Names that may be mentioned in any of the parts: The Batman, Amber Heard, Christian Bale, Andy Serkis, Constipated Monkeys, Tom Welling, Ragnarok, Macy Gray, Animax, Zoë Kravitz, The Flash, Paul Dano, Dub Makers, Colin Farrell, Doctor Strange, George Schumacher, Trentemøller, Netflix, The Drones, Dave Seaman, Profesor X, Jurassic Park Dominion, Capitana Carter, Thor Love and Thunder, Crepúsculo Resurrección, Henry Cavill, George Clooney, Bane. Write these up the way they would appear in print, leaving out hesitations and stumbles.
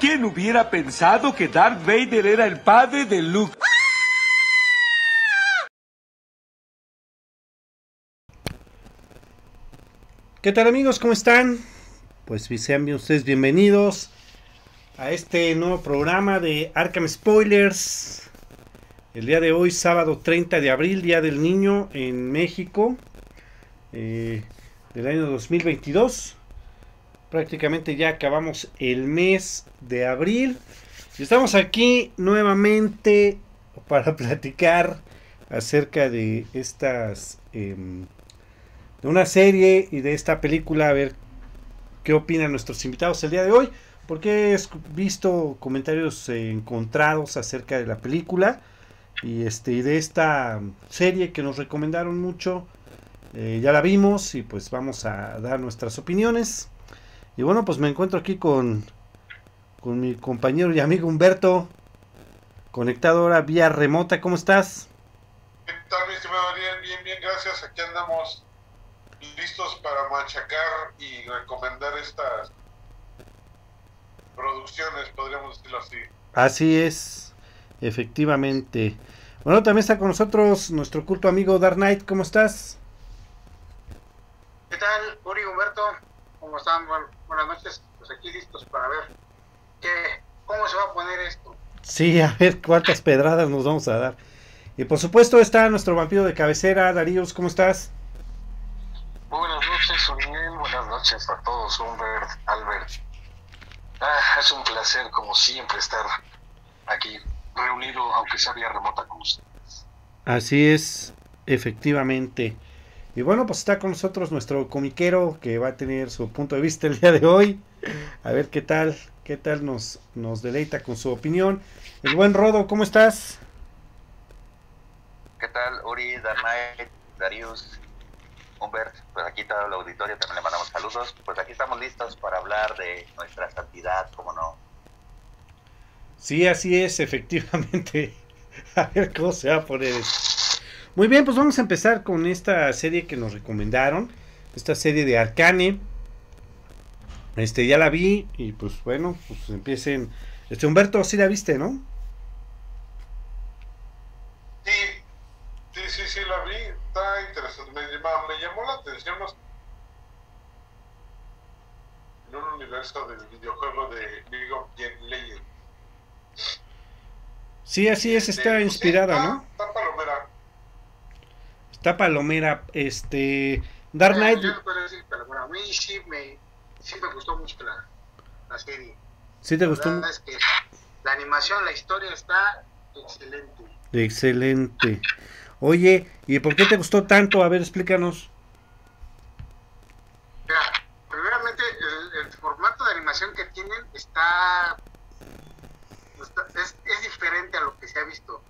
¿Quién hubiera pensado que Darth Vader era el padre de Luke? ¿Qué tal, amigos? ¿Cómo están? Pues sean ustedes bienvenidos a este nuevo programa de Arkham Spoilers. El día de hoy, sábado 30 de abril, Día del Niño en México, del año 2022. Prácticamente ya acabamos el mes de abril. Y estamos aquí nuevamente para platicar acerca de estas... de una serie y de esta película, a ver qué opinan nuestros invitados el día de hoy, porque he visto comentarios encontrados acerca de la película y de esta serie que nos recomendaron mucho. Ya la vimos y pues vamos a dar nuestras opiniones. Y bueno, pues me encuentro aquí con mi compañero y amigo Humberto, conectado ahora vía remota. ¿Cómo estás? ¿Qué tal, mi estimado Ariel? Bien, bien, gracias, aquí andamos listos para machacar y recomendar estas producciones, podríamos decirlo así. Así es, efectivamente. Bueno, también está con nosotros nuestro culto amigo Dark Knight. ¿Cómo estás? ¿Qué tal, Uri, Humberto? ¿Cómo están? Buenas noches. Pues aquí listos para ver cómo se va a poner esto. Sí, a ver cuántas pedradas nos vamos a dar. Y por supuesto está nuestro vampiro de cabecera, Daríos. ¿Cómo estás? Buenas noches, Uriel, buenas noches a todos, Humbert, Albert. Es un placer, como siempre, estar aquí reunido, aunque sea vía remota, con ustedes. Así es, efectivamente. Y bueno, pues está con nosotros nuestro comiquero, que va a tener su punto de vista el día de hoy. A ver qué tal nos deleita con su opinión. El buen Rodo, ¿cómo estás? ¿Qué tal, Uri, Danay, Darius, Humbert? Pues aquí todo el auditorio también le mandamos saludos. Pues aquí estamos listos para hablar de nuestra santidad, ¿cómo no? Sí, así es, efectivamente. A ver cómo se va a poner esto. Muy bien, pues vamos a empezar con esta serie que nos recomendaron, esta serie de Arcane. Ya la vi y pues bueno, pues empiecen. Humberto, sí la viste, ¿no? Sí, la vi, está interesante, me llamó la atención en un universo del videojuego de League of Legends. Sí, así es, está inspirada, sí, ¿no? Está palomera. Está palomera, Dark Knight. Bueno, a mí sí me gustó mucho la serie. ¿Sí te gustó? La verdad es que la animación, la historia está excelente. Excelente. Oye, ¿y por qué te gustó tanto? A ver, explícanos. Mira, primeramente el formato de animación que tienen es diferente a lo que se ha visto.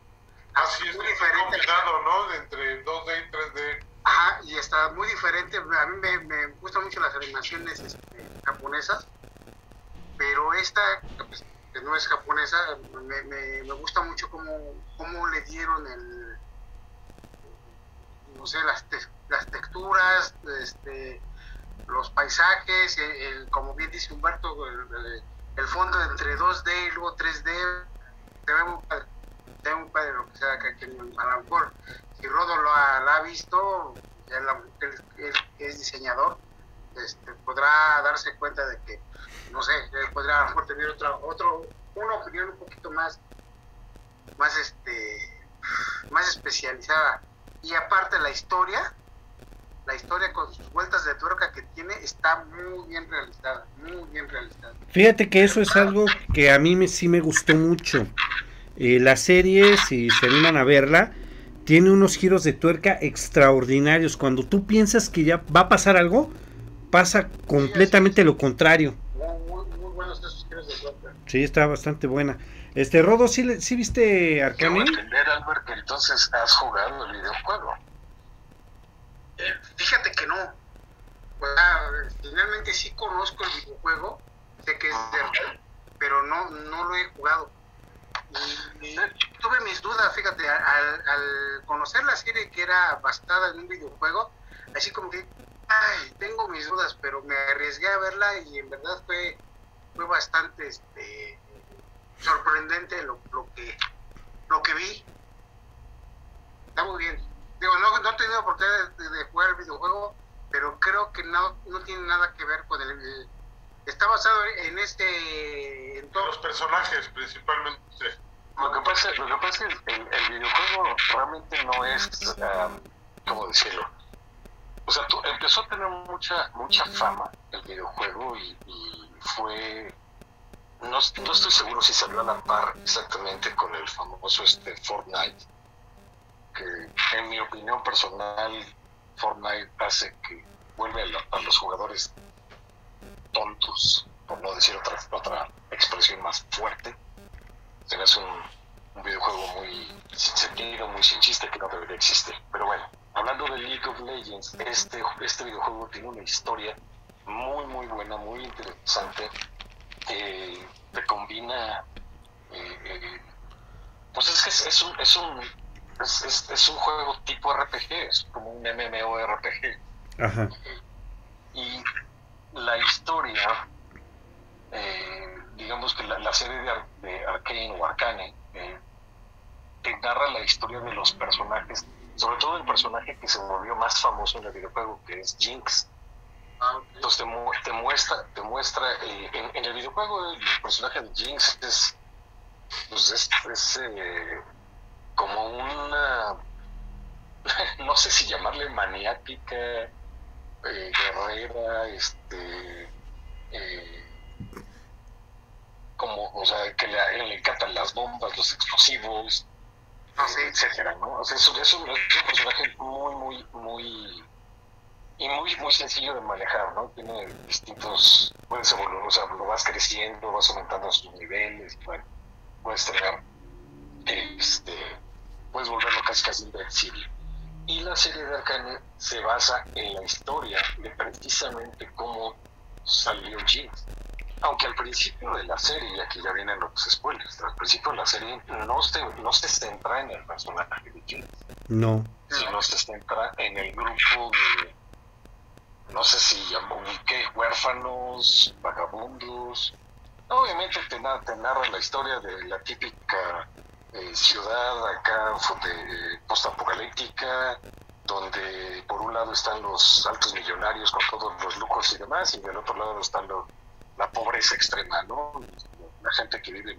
Así es, muy diferente, combinado, ¿no? Entre 2D y 3D. Ajá, y está muy diferente. A mí me gustan mucho las animaciones japonesas, pero esta, pues, que no es japonesa, me gusta mucho cómo le dieron el... no sé, las texturas, los paisajes, como bien dice Humberto, el fondo entre 2D y luego 3D. Se ve muy padre lo que sea, que a lo mejor si Rodo la ha visto, él es diseñador, podrá darse cuenta de que, no sé, él podrá a lo mejor tener una opinión un poquito más especializada. Y aparte la historia con sus vueltas de tuerca que tiene está muy bien realizada. Fíjate que eso es algo que a mí sí me gustó mucho. La serie, si se animan a verla, tiene unos giros de tuerca extraordinarios. Cuando tú piensas que ya va a pasar algo, pasa completamente lo contrario. Muy buenos esos giros de tuerca. Sí, está bastante buena. Rodo, ¿sí viste Arcane? Quiero entender, Albert, que entonces has jugado el videojuego. Fíjate que no. Finalmente sí conozco el videojuego, sé que es de, pero no lo he jugado. Y tuve mis dudas, fíjate, al conocer la serie que era basada en un videojuego, así como que, tengo mis dudas, pero me arriesgué a verla y en verdad fue bastante sorprendente lo que vi. Está muy bien. Digo, no he tenido oportunidad de jugar el videojuego, pero creo que no tiene nada que ver con el está basado en los personajes principalmente. Lo que pasa es que el videojuego realmente no es, ¿cómo decirlo? O sea, empezó a tener mucha fama el videojuego y fue... No estoy seguro si salió a la par exactamente con el famoso Fortnite, que en mi opinión personal Fortnite hace que vuelve a los jugadores tontos, por no decir otra expresión más fuerte. Se me hace un videojuego muy sin sentido, muy sin chiste, que no debería existir. Pero bueno, hablando de League of Legends, este videojuego tiene una historia muy buena, muy interesante. Te combina, pues es que es un juego tipo RPG, es como un MMORPG. Ajá. Y la historia, digamos que la serie de Arcane o Arcane te narra la historia de los personajes, sobre todo el personaje que se volvió más famoso en el videojuego, que es Jinx. Entonces te muestra en el videojuego el personaje de Jinx es como una, no sé si llamarle maniática, guerrera, como, o sea, que le encantan las bombas, los explosivos, etcétera, ¿no? O sea, es un personaje muy sencillo de manejar, ¿no? Tiene distintos, puedes evolucionar, o sea, lo vas creciendo, vas aumentando sus niveles, bueno, puedes tener, puedes volverlo casi invencible. Y la serie de Arcane se basa en la historia de precisamente cómo salió Jinx. Aunque al principio de la serie, aquí ya vienen los spoilers, al principio de la serie no se centra en el personaje de Jinx. No. Sino se centra en el grupo de, no sé si llamó, ¿qué? Huérfanos, vagabundos. Obviamente te narra la historia de la típica ciudad acá postapocalíptica, donde por un lado están los altos millonarios con todos los lujos y demás, y del otro lado está la pobreza extrema, ¿no? La gente que vive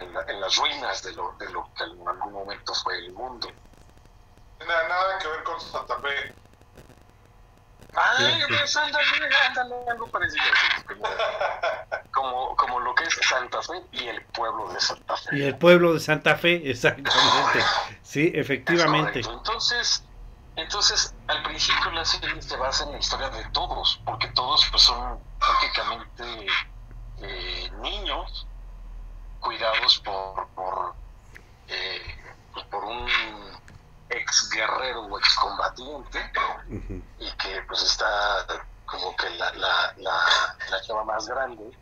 en las ruinas de lo que en algún momento fue el mundo. Nada que ver con Santa Fe. Ay, pues ándale, algo parecido. Como lo que es Santa Fe y el pueblo de Santa Fe. Y el pueblo de Santa Fe, exactamente. Sí, efectivamente. Entonces, al principio la serie se basa en la historia de todos, porque todos pues son prácticamente niños cuidados por un ex guerrero o ex combatiente, ¿no? Uh-huh. Y que pues está como que la chava más grande,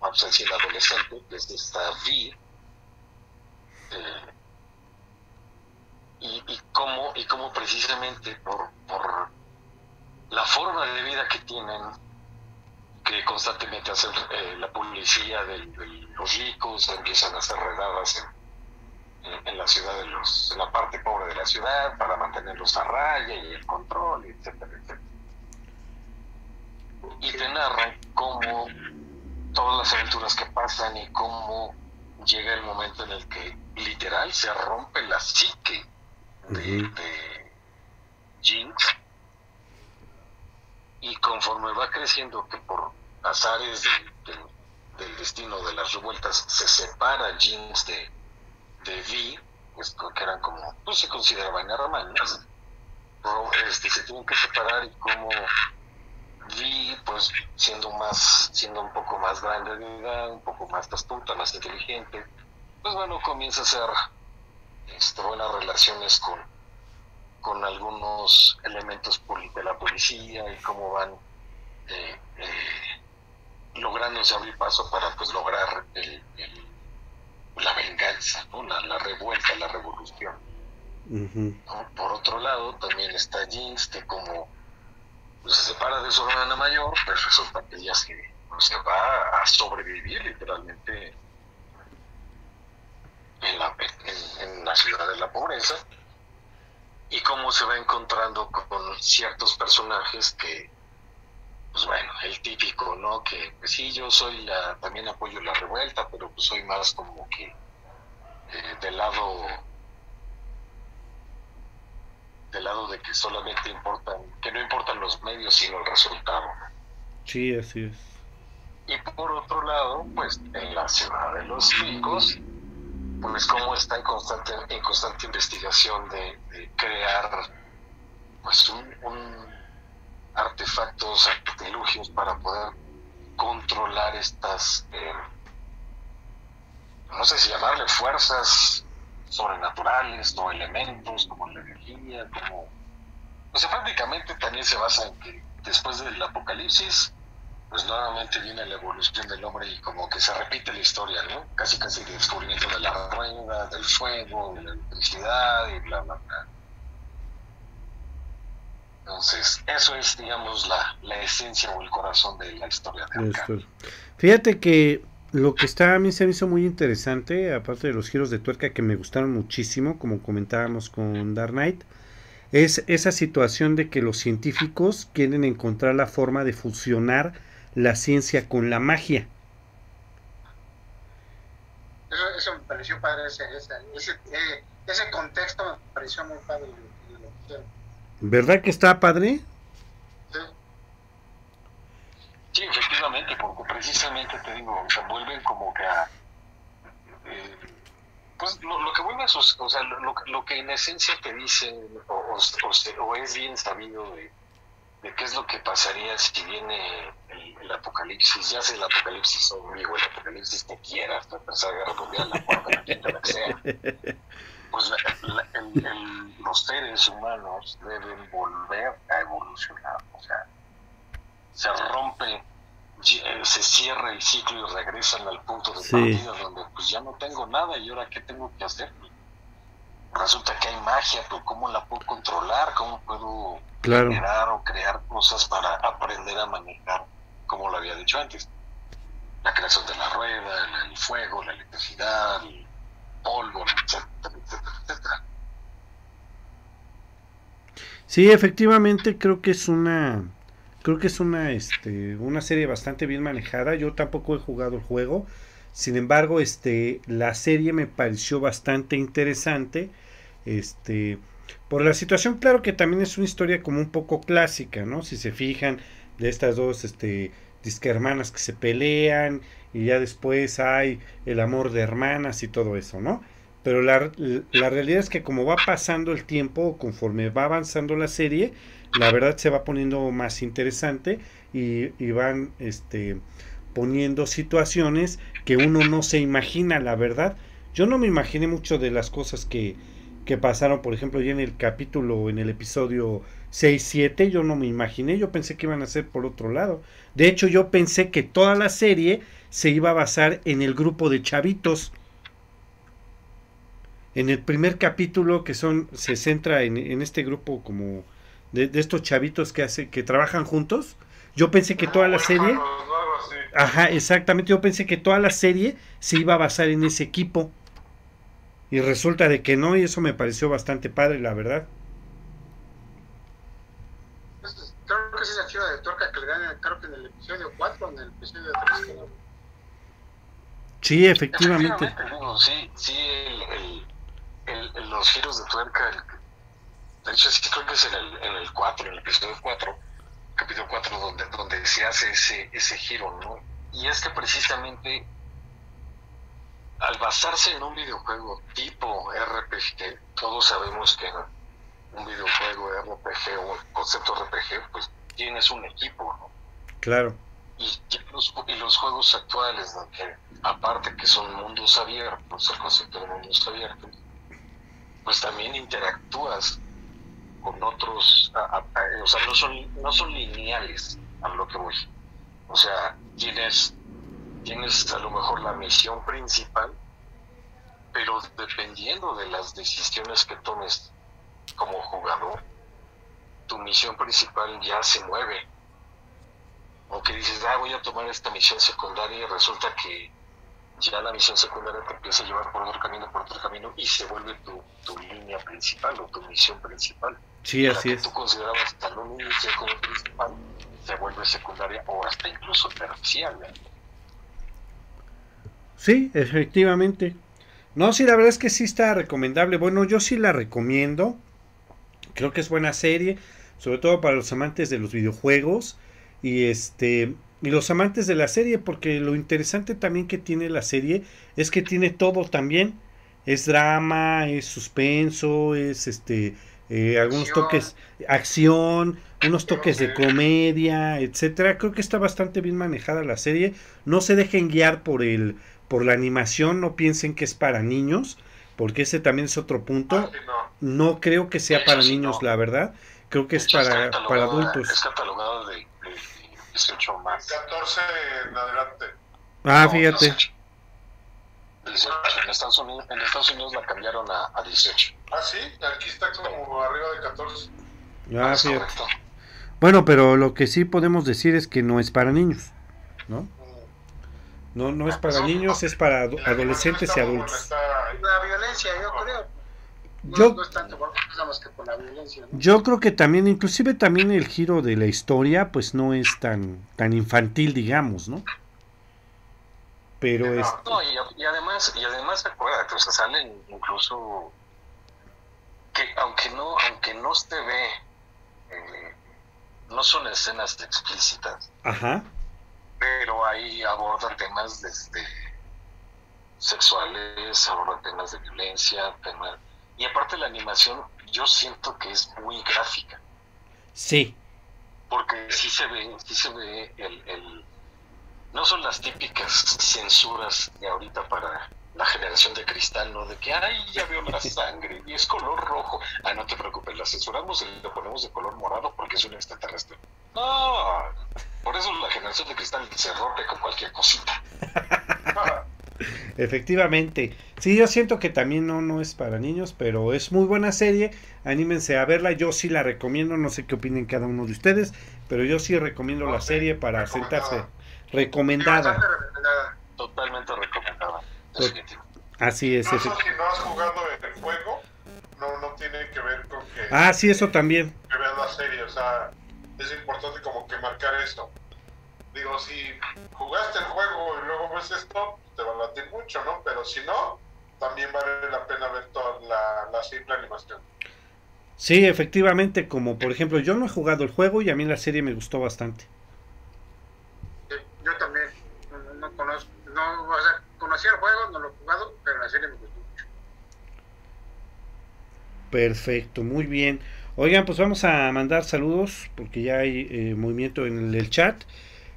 vamos a decir la adolescente, que es esta Vi, y como precisamente por la forma de vida que tienen, que constantemente hacen la policía de los ricos, empiezan a hacer redadas en la ciudad en la parte pobre de la ciudad, para mantenerlos a raya y el control, etcétera. Y te narran cómo todas las aventuras que pasan y cómo llega el momento en el que literal se rompe la psique de Jinx, y conforme va creciendo, que por azares del destino, de las revueltas, se separa Jinx de Vi, pues, que eran como, no se consideraban hermanas, pero se tienen que separar, y como Vi, pues siendo un poco más grande de edad, un poco más astuta, más inteligente, pues bueno, comienza a hacer buenas relaciones con algunos elementos de la policía, y cómo van lográndose abrir paso para pues lograr la venganza, ¿no? La revuelta, la revolución. Uh-huh. ¿No? Por otro lado, también está Jinx, que como pues, se separa de su hermana mayor, pues resulta que ella se se va a sobrevivir literalmente en la ciudad de la pobreza, y cómo se va encontrando con ciertos personajes que, pues bueno, el típico, ¿no? Que pues sí, yo soy también apoyo la revuelta, pero pues soy más como que del lado de que solamente importan, que no importan los medios sino el resultado, ¿no? Sí, así es. Y por otro lado, pues en la ciudad de los ricos, pues cómo está en constante investigación de crear pues un artefactos, artilugios para poder controlar estas no sé si llamarle fuerzas sobrenaturales o elementos como la energía, como, o sea, prácticamente también se basa en que después del apocalipsis pues nuevamente viene la evolución del hombre y como que se repite la historia, ¿no? Casi casi el descubrimiento de la rueda, del fuego, de la electricidad y bla bla bla. Entonces, eso es, digamos, la esencia o el corazón de la historia de Arkham. Fíjate que lo que está a mí se me hizo muy interesante, aparte de los giros de tuerca que me gustaron muchísimo, como comentábamos con Dark Knight, es esa situación de que los científicos quieren encontrar la forma de fusionar la ciencia con la magia. Eso me pareció padre, ese contexto me pareció muy padre. ¿Verdad que está padre? Sí. Sí, efectivamente, porque precisamente te digo, o sea, vuelven como que a... pues lo que vuelve a sus... O sea, lo que en esencia te dicen, o es bien sabido de qué es lo que pasaría si viene el apocalipsis, ya sea el apocalipsis ombligo, el apocalipsis que quieras, la tercera guerra mundial, la cuarta, la quinta, la que sea. Pues los seres humanos deben volver a evolucionar, o sea, se rompe, se cierra el ciclo y regresan al punto de partida, sí, donde pues ya no tengo nada y ahora qué tengo que hacer. Resulta que hay magia, pero ¿cómo la puedo controlar? ¿Cómo puedo generar o crear cosas para aprender a manejar, como lo había dicho antes, la creación de la rueda, el fuego, la electricidad, el polvo, etcétera, etcétera, etcétera? Sí, efectivamente creo que es una serie bastante bien manejada. Yo tampoco he jugado el juego. Sin embargo, la serie me pareció bastante interesante. Por la situación, claro que también es una historia como un poco clásica, ¿no? Si se fijan, de estas dos disque hermanas que se pelean y ya después hay el amor de hermanas y todo eso, ¿no? Pero la realidad es que como va pasando el tiempo, conforme va avanzando la serie, la verdad se va poniendo más interesante y van poniendo situaciones que uno no se imagina, la verdad. Yo no me imaginé mucho de las cosas que pasaron, por ejemplo, ya en el episodio 6-7, yo no me imaginé, yo pensé que iban a ser por otro lado. De hecho, yo pensé que toda la serie se iba a basar en el grupo de chavitos. En el primer capítulo se centra en este grupo como de estos chavitos que trabajan juntos. Yo pensé que toda la serie, ajá, exactamente, yo pensé que toda la serie se iba a basar en ese equipo y resulta de que no, y eso me pareció bastante padre, la verdad. Creo que es esa gira de tuerca que le dan, creo que en el episodio 4 o en el episodio 3. Sí, efectivamente. Sí, los giros de tuerca, de hecho sí, creo que es en el 4, en el episodio 4, capítulo 4, donde se hace ese giro, ¿no? Y es que precisamente al basarse en un videojuego tipo RPG, todos sabemos que un videojuego RPG o el concepto RPG, pues tienes un equipo, ¿no? Claro. Y los juegos actuales, donde aparte que son mundos abiertos, el concepto de mundos abiertos, pues también interactúas con otros, o sea, no son lineales, a lo que voy. O sea, tienes a lo mejor la misión principal, pero dependiendo de las decisiones que tomes como jugador, tu misión principal ya se mueve. o que dices, voy a tomar esta misión secundaria y resulta que ya la misión secundaria te empieza a llevar por otro camino y se vuelve tu línea principal o tu misión principal. Sí, así es. Tú considerabas tal inicio como principal, se vuelve secundaria o hasta incluso terciaria. Sí, efectivamente. No, sí, la verdad es que sí está recomendable. Bueno, yo sí la recomiendo. Creo que es buena serie, sobre todo para los amantes de los videojuegos y los amantes de la serie, porque lo interesante también que tiene la serie es que tiene todo también. Es drama, es suspenso, es algunos toques, acción, unos toques de comedia, etcétera. Creo que está bastante bien manejada la serie. No se dejen guiar por la animación, no piensen que es para niños, porque ese también es otro punto. No creo que sea para niños, la verdad. Creo que es para adultos. Es catalogado de 18 más. 14 en adelante. Fíjate. 18. En Estados Unidos la cambiaron a 18. Sí, aquí está como arriba de 14. Fíjate. Correcto. Bueno, pero lo que sí podemos decir es que no es para niños, ¿no? No es para niños, es para adolescentes y adultos. La violencia, yo creo. No es tanto que por la violencia, ¿no? Yo creo que también, inclusive también el giro de la historia, pues no es tan infantil, digamos, ¿no? Pero no, es... No, y además acuérdate, o sea, salen incluso que aunque no se ve, no son escenas explícitas. Ajá. Pero ahí abordan temas desde sexuales, abordan temas de violencia, y aparte la animación yo siento que es muy gráfica. Sí. Porque sí se ve no son las típicas censuras de ahorita para la generación de cristal, ¿no? De que, ya veo la sangre y es color rojo. No te preocupes, la censuramos y lo ponemos de color morado porque es un extraterrestre. No, por eso la generación de cristal se rompe con cualquier cosita. Efectivamente, sí, yo siento que también no es para niños, pero es muy buena serie, anímense a verla, yo sí la recomiendo, no sé qué opinen cada uno de ustedes, pero yo sí recomiendo la serie para sentarse. Recomendada. Totalmente recomendada. Así es. No, si no has jugado el juego, no tiene que ver con que... sí, eso también. Que veas la serie, o sea, es importante como que marcar esto. Digo, si jugaste el juego y luego ves esto, te va a latir mucho, ¿no? Pero si no, también vale la pena ver toda la simple animación. Sí, efectivamente, como por ejemplo, yo no he jugado el juego y a mí la serie me gustó bastante. Sí, yo también, no conozco, o sea, conocía el juego, no lo he jugado, pero la serie me gustó mucho. Perfecto, muy bien. Oigan, pues vamos a mandar saludos, porque ya hay movimiento en el chat.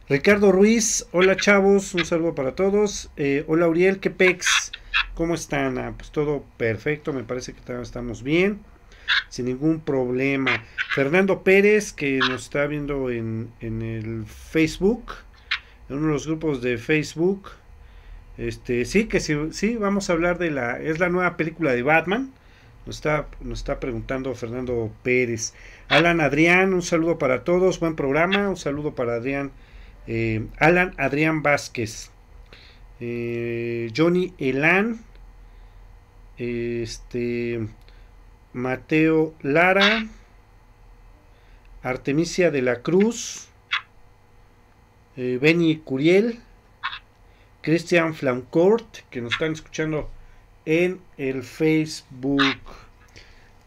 Ricardo Ruiz, hola chavos, un saludo para todos. Hola Uriel, ¿qué pex? ¿Cómo están? Pues todo perfecto, me parece que estamos bien, sin ningún problema. Fernando Pérez, que nos está viendo en el Facebook, en uno de los grupos de Facebook. Sí, vamos a hablar de la nueva película de Batman. Nos está preguntando Fernando Pérez. Alan Adrián, un saludo para todos, buen programa, un saludo para Adrián. Alan Adrián Vázquez, Johnny Elan, Mateo Lara, Artemisia de la Cruz, Benny Curiel, Christian Flancourt, que nos están escuchando en el Facebook.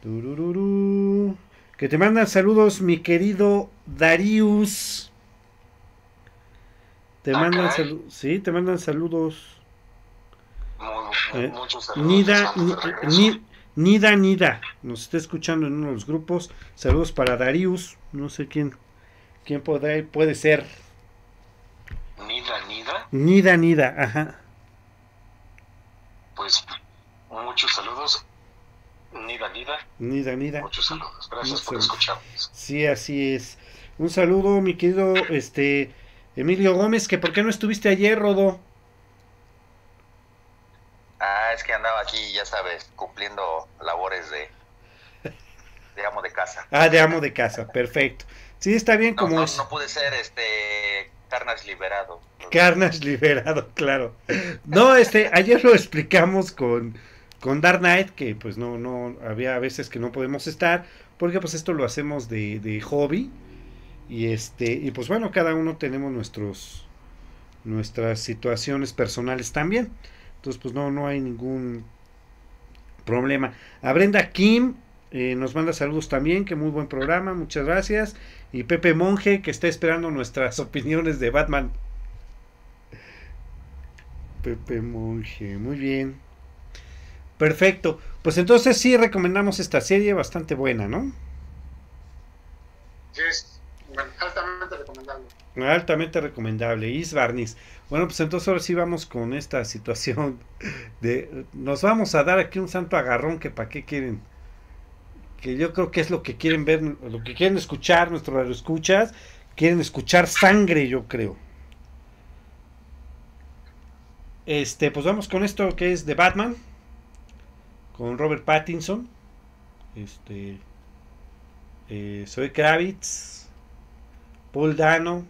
Turururú. Que te mandan saludos, mi querido Darius. Te mandan saludos, sí, te mandan saludos. Muchos saludos. Nida, nos está escuchando en uno de los grupos. Saludos para Darius, no sé quién puede ser. Nida, ajá. Pues muchos saludos. Nida. Muchos saludos. Gracias por escucharnos. Sí, así es. Un saludo, mi querido Emilio Gómez, que ¿por qué no estuviste ayer, Rodo? Es que andaba aquí, ya sabes, cumpliendo labores de amo de casa. De amo de casa, perfecto. Sí, está bien, no pude ser Carnage liberado. Carnage liberado, claro. No, ayer lo explicamos con Dark Knight, que pues no había veces que no podemos estar, porque pues esto lo hacemos de hobby, y pues bueno, cada uno tenemos nuestras situaciones personales también, entonces pues no hay ningún problema. A Brenda Kim nos manda saludos también, que muy buen programa, muchas gracias. Y Pepe Monje, que está esperando nuestras opiniones de Batman. Pepe Monje, muy bien, perfecto, pues entonces sí recomendamos esta serie, bastante buena, ¿no? Sí, altamente recomendable. Altamente recomendable, Isbarnis. Bueno, pues entonces ahora sí vamos con esta situación de... Nos vamos a dar aquí un santo agarrón que para qué quieren. Que yo creo que es lo que quieren ver, lo que quieren escuchar, nuestros radioescuchas. Quieren escuchar sangre, yo creo. Pues vamos con esto que es de Batman. Con Robert Pattinson. Zoë Kravitz. Paul Dano,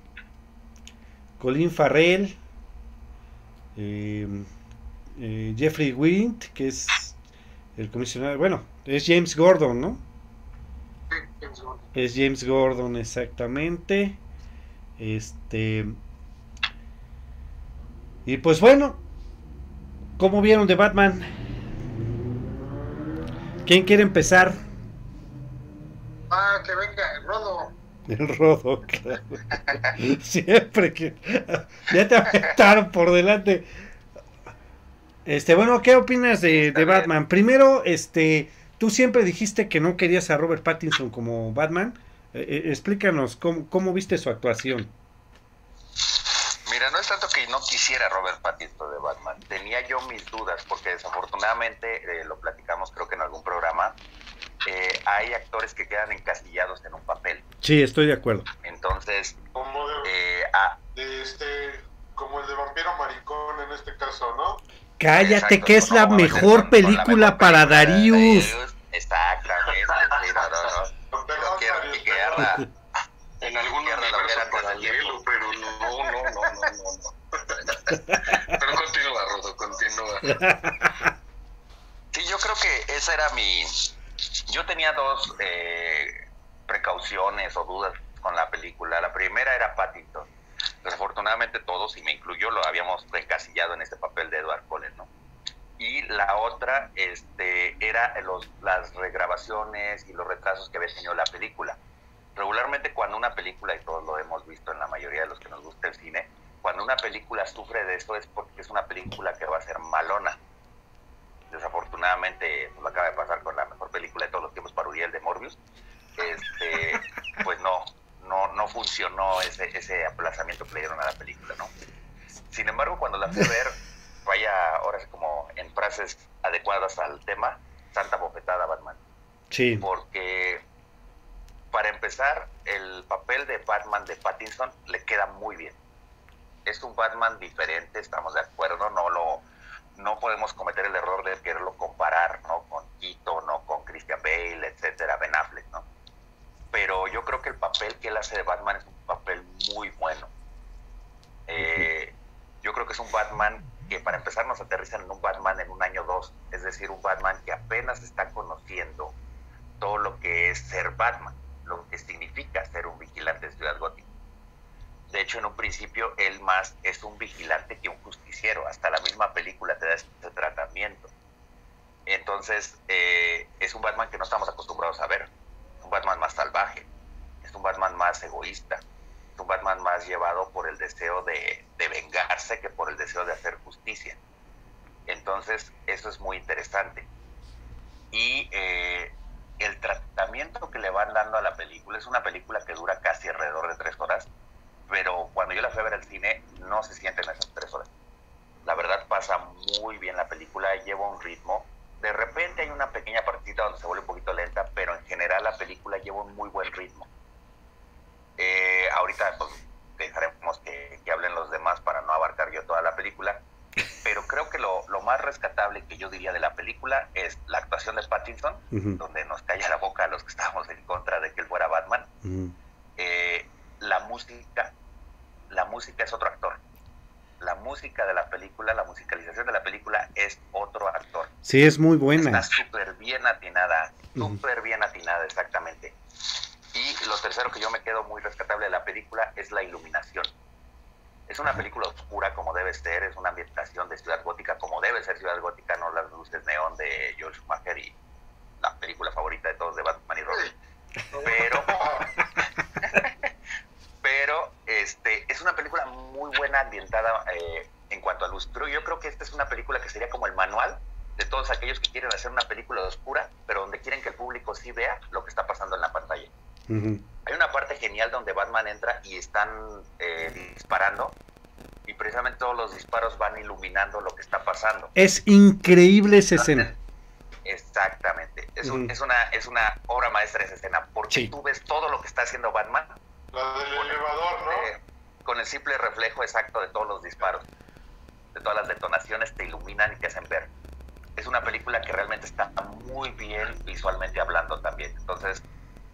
Colin Farrell, Jeffrey Wright, que es el comisionado, bueno, es James Gordon, ¿no? James Gordon. Es James Gordon, exactamente. Y pues bueno, ¿cómo vieron de Batman? ¿Quién quiere empezar? Ah, que venga, Rodo. El Rodo, claro. Siempre que ya te aventaron por delante. Bueno, ¿qué opinas de Batman? Primero, tú siempre dijiste que no querías a Robert Pattinson como Batman. Explícanos cómo viste su actuación. Mira, no es tanto que no quisiera Robert Pattinson de Batman. Tenía yo mis dudas, porque desafortunadamente lo platicamos, creo que en algún programa. Hay actores que quedan encasillados en un papel. Sí, estoy de acuerdo. Entonces, como como el de Vampiro Maricón en este caso, ¿no? Cállate. Exacto, que es la mejor película para Darius. Exactamente. No quiero que guerra. En algún lugar lo hubiera conseguido, pero no. Pero continúa, Rodo, continúa. Sí, yo creo que esa era mi... Yo tenía dos precauciones o dudas con la película. La primera era Pattinson. Desafortunadamente todos, y me incluyó, lo habíamos encasillado en este papel de Edward Cullen, ¿no? Y la otra era las regrabaciones y los retrasos que había tenido la película. Regularmente cuando una película, y todos lo hemos visto en la mayoría de los que nos gusta el cine, cuando una película sufre de esto es porque es una película que va a ser malona. Desafortunadamente lo acaba de pasar con la mejor película de todos los tiempos para Uriel, de Morbius. Pues no funcionó ese aplazamiento que le dieron a la película, ¿no? Sin embargo, cuando la fui a ver, vaya, ahora es como en frases adecuadas al tema, santa bofetada, Batman. Sí. Porque para empezar, el papel de Batman de Pattinson le queda muy bien. Es un Batman diferente, estamos de acuerdo, no podemos cometer el error de quererlo comparar, ¿no? Con Keaton, ¿no? Con Christian Bale, etcétera, Ben Affleck, ¿no? Pero yo creo que el papel que él hace de Batman es un papel muy bueno. Yo creo que es un Batman que, para empezar, nos aterrizan en un Batman en un año o dos, es decir, un Batman que apenas está conociendo todo lo que es ser Batman, lo que significa ser un vigilante de Ciudad Gótica. De hecho, en un principio, él más es un vigilante que un justiciero. Hasta la misma película te da este tratamiento. Entonces, es un Batman que no estamos acostumbrados a ver. Es un Batman más salvaje. Es un Batman más egoísta. Es un Batman más llevado por el deseo de vengarse que por el deseo de hacer justicia. Entonces, eso es muy interesante. Y el tratamiento que le van dando a la película, es una película que dura casi alrededor de 3 horas, pero cuando yo la fui a ver al cine, no se sienten esas 3 horas. La verdad, pasa muy bien la película, lleva un ritmo. De repente hay una pequeña partita donde se vuelve un poquito lenta, pero en general la película lleva un muy buen ritmo. Ahorita pues, dejaremos que hablen los demás para no abarcar yo toda la película, pero creo que lo más rescatable que yo diría de la película es la actuación de Pattinson, donde nos calla la boca a los que estábamos en contra de que él fuera Batman. La música música es otro actor. La música de la película, la musicalización de la película es otro actor. Sí, es muy buena. Está súper bien atinada, súper bien atinada, exactamente. Y lo tercero que yo me quedo muy rescatable de la película es la iluminación. Es una película oscura como debe ser, es una ambientación de Ciudad Gótica como debe ser Ciudad Gótica, no las luces neón de George Schumacher y la película favorita de todos de Batman y Robin. Pero pero es una película muy buena ambientada en cuanto a luz. Pero yo creo que esta es una película que sería como el manual de todos aquellos que quieren hacer una película oscura, pero donde quieren que el público sí vea lo que está pasando en la pantalla. Hay una parte genial donde Batman entra y están disparando, y precisamente todos los disparos van iluminando lo que está pasando. Es increíble esa escena. Exactamente, es una obra maestra esa escena, porque tú ves todo lo que está haciendo Batman. La del elevador, ¿no? Con el simple reflejo exacto de todos los disparos, de todas las detonaciones, te iluminan y te hacen ver. Es una película que realmente está muy bien visualmente hablando también. Entonces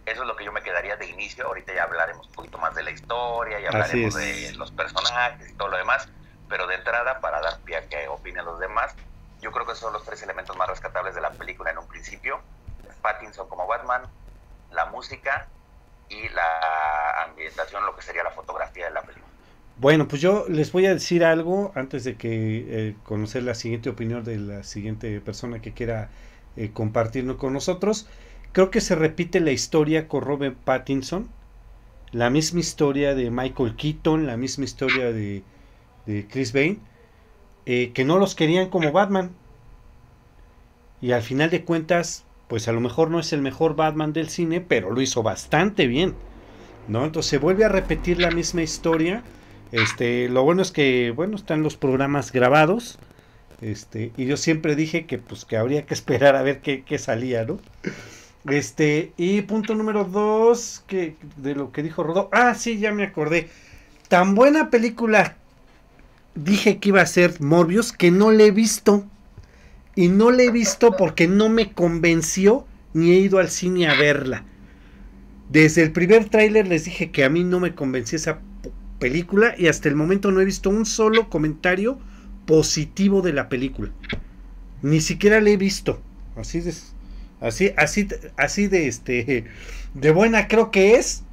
eso es lo que yo me quedaría de inicio. Ahorita ya hablaremos un poquito más de la historia y hablaremos de los personajes y todo lo demás, pero de entrada, para dar pie a que opinen los demás, yo creo que esos son los tres elementos más rescatables de la película en un principio: Pattinson como Batman, la música y la ambientación, lo que sería la fotografía de la película. Bueno, pues yo les voy a decir algo antes de que conocer la siguiente opinión de la siguiente persona que quiera compartirnos con nosotros. Creo que se repite la historia con Robert Pattinson, la misma historia de Michael Keaton, la misma historia de Chris Bale, que no los querían como Batman, y al final de cuentas, pues a lo mejor no es el mejor Batman del cine, pero lo hizo bastante bien, ¿no? Entonces se vuelve a repetir la misma historia. Lo bueno es que, bueno, están los programas grabados, y yo siempre dije que pues que habría que esperar a ver qué salía, ¿no? Y punto número 2, que de lo que dijo Rodó. Ah, sí, ya me acordé. Tan buena película dije que iba a ser Morbius, que no la he visto. Y no la he visto porque no me convenció, ni he ido al cine a verla. Desde el primer tráiler les dije que a mí no me convenció esa película, y hasta el momento no he visto un solo comentario positivo de la película. Ni siquiera la he visto. Así de buena creo que es,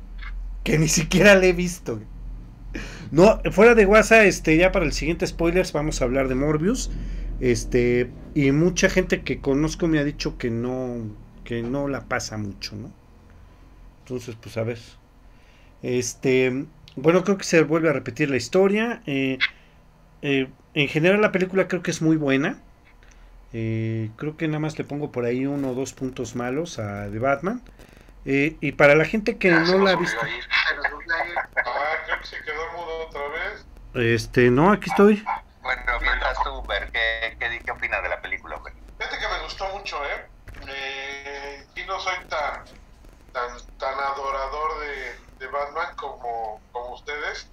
que ni siquiera la he visto. No, fuera de WhatsApp, ya para el siguiente spoilers vamos a hablar de Morbius. Y mucha gente que conozco me ha dicho que no la pasa mucho, ¿no? Entonces, pues a ver. Bueno, creo que se vuelve a repetir la historia. En general la película creo que es muy buena. Creo que nada más le pongo por ahí 1 o 2 puntos malos a The Batman, y para la gente que no la ha visto, creo que se quedó mudo otra vez. No, aquí estoy. Bueno, mientras tú, Ber, ¿qué opinas de la película? Fíjate que me gustó mucho, y no soy tan adorador de Batman como ustedes.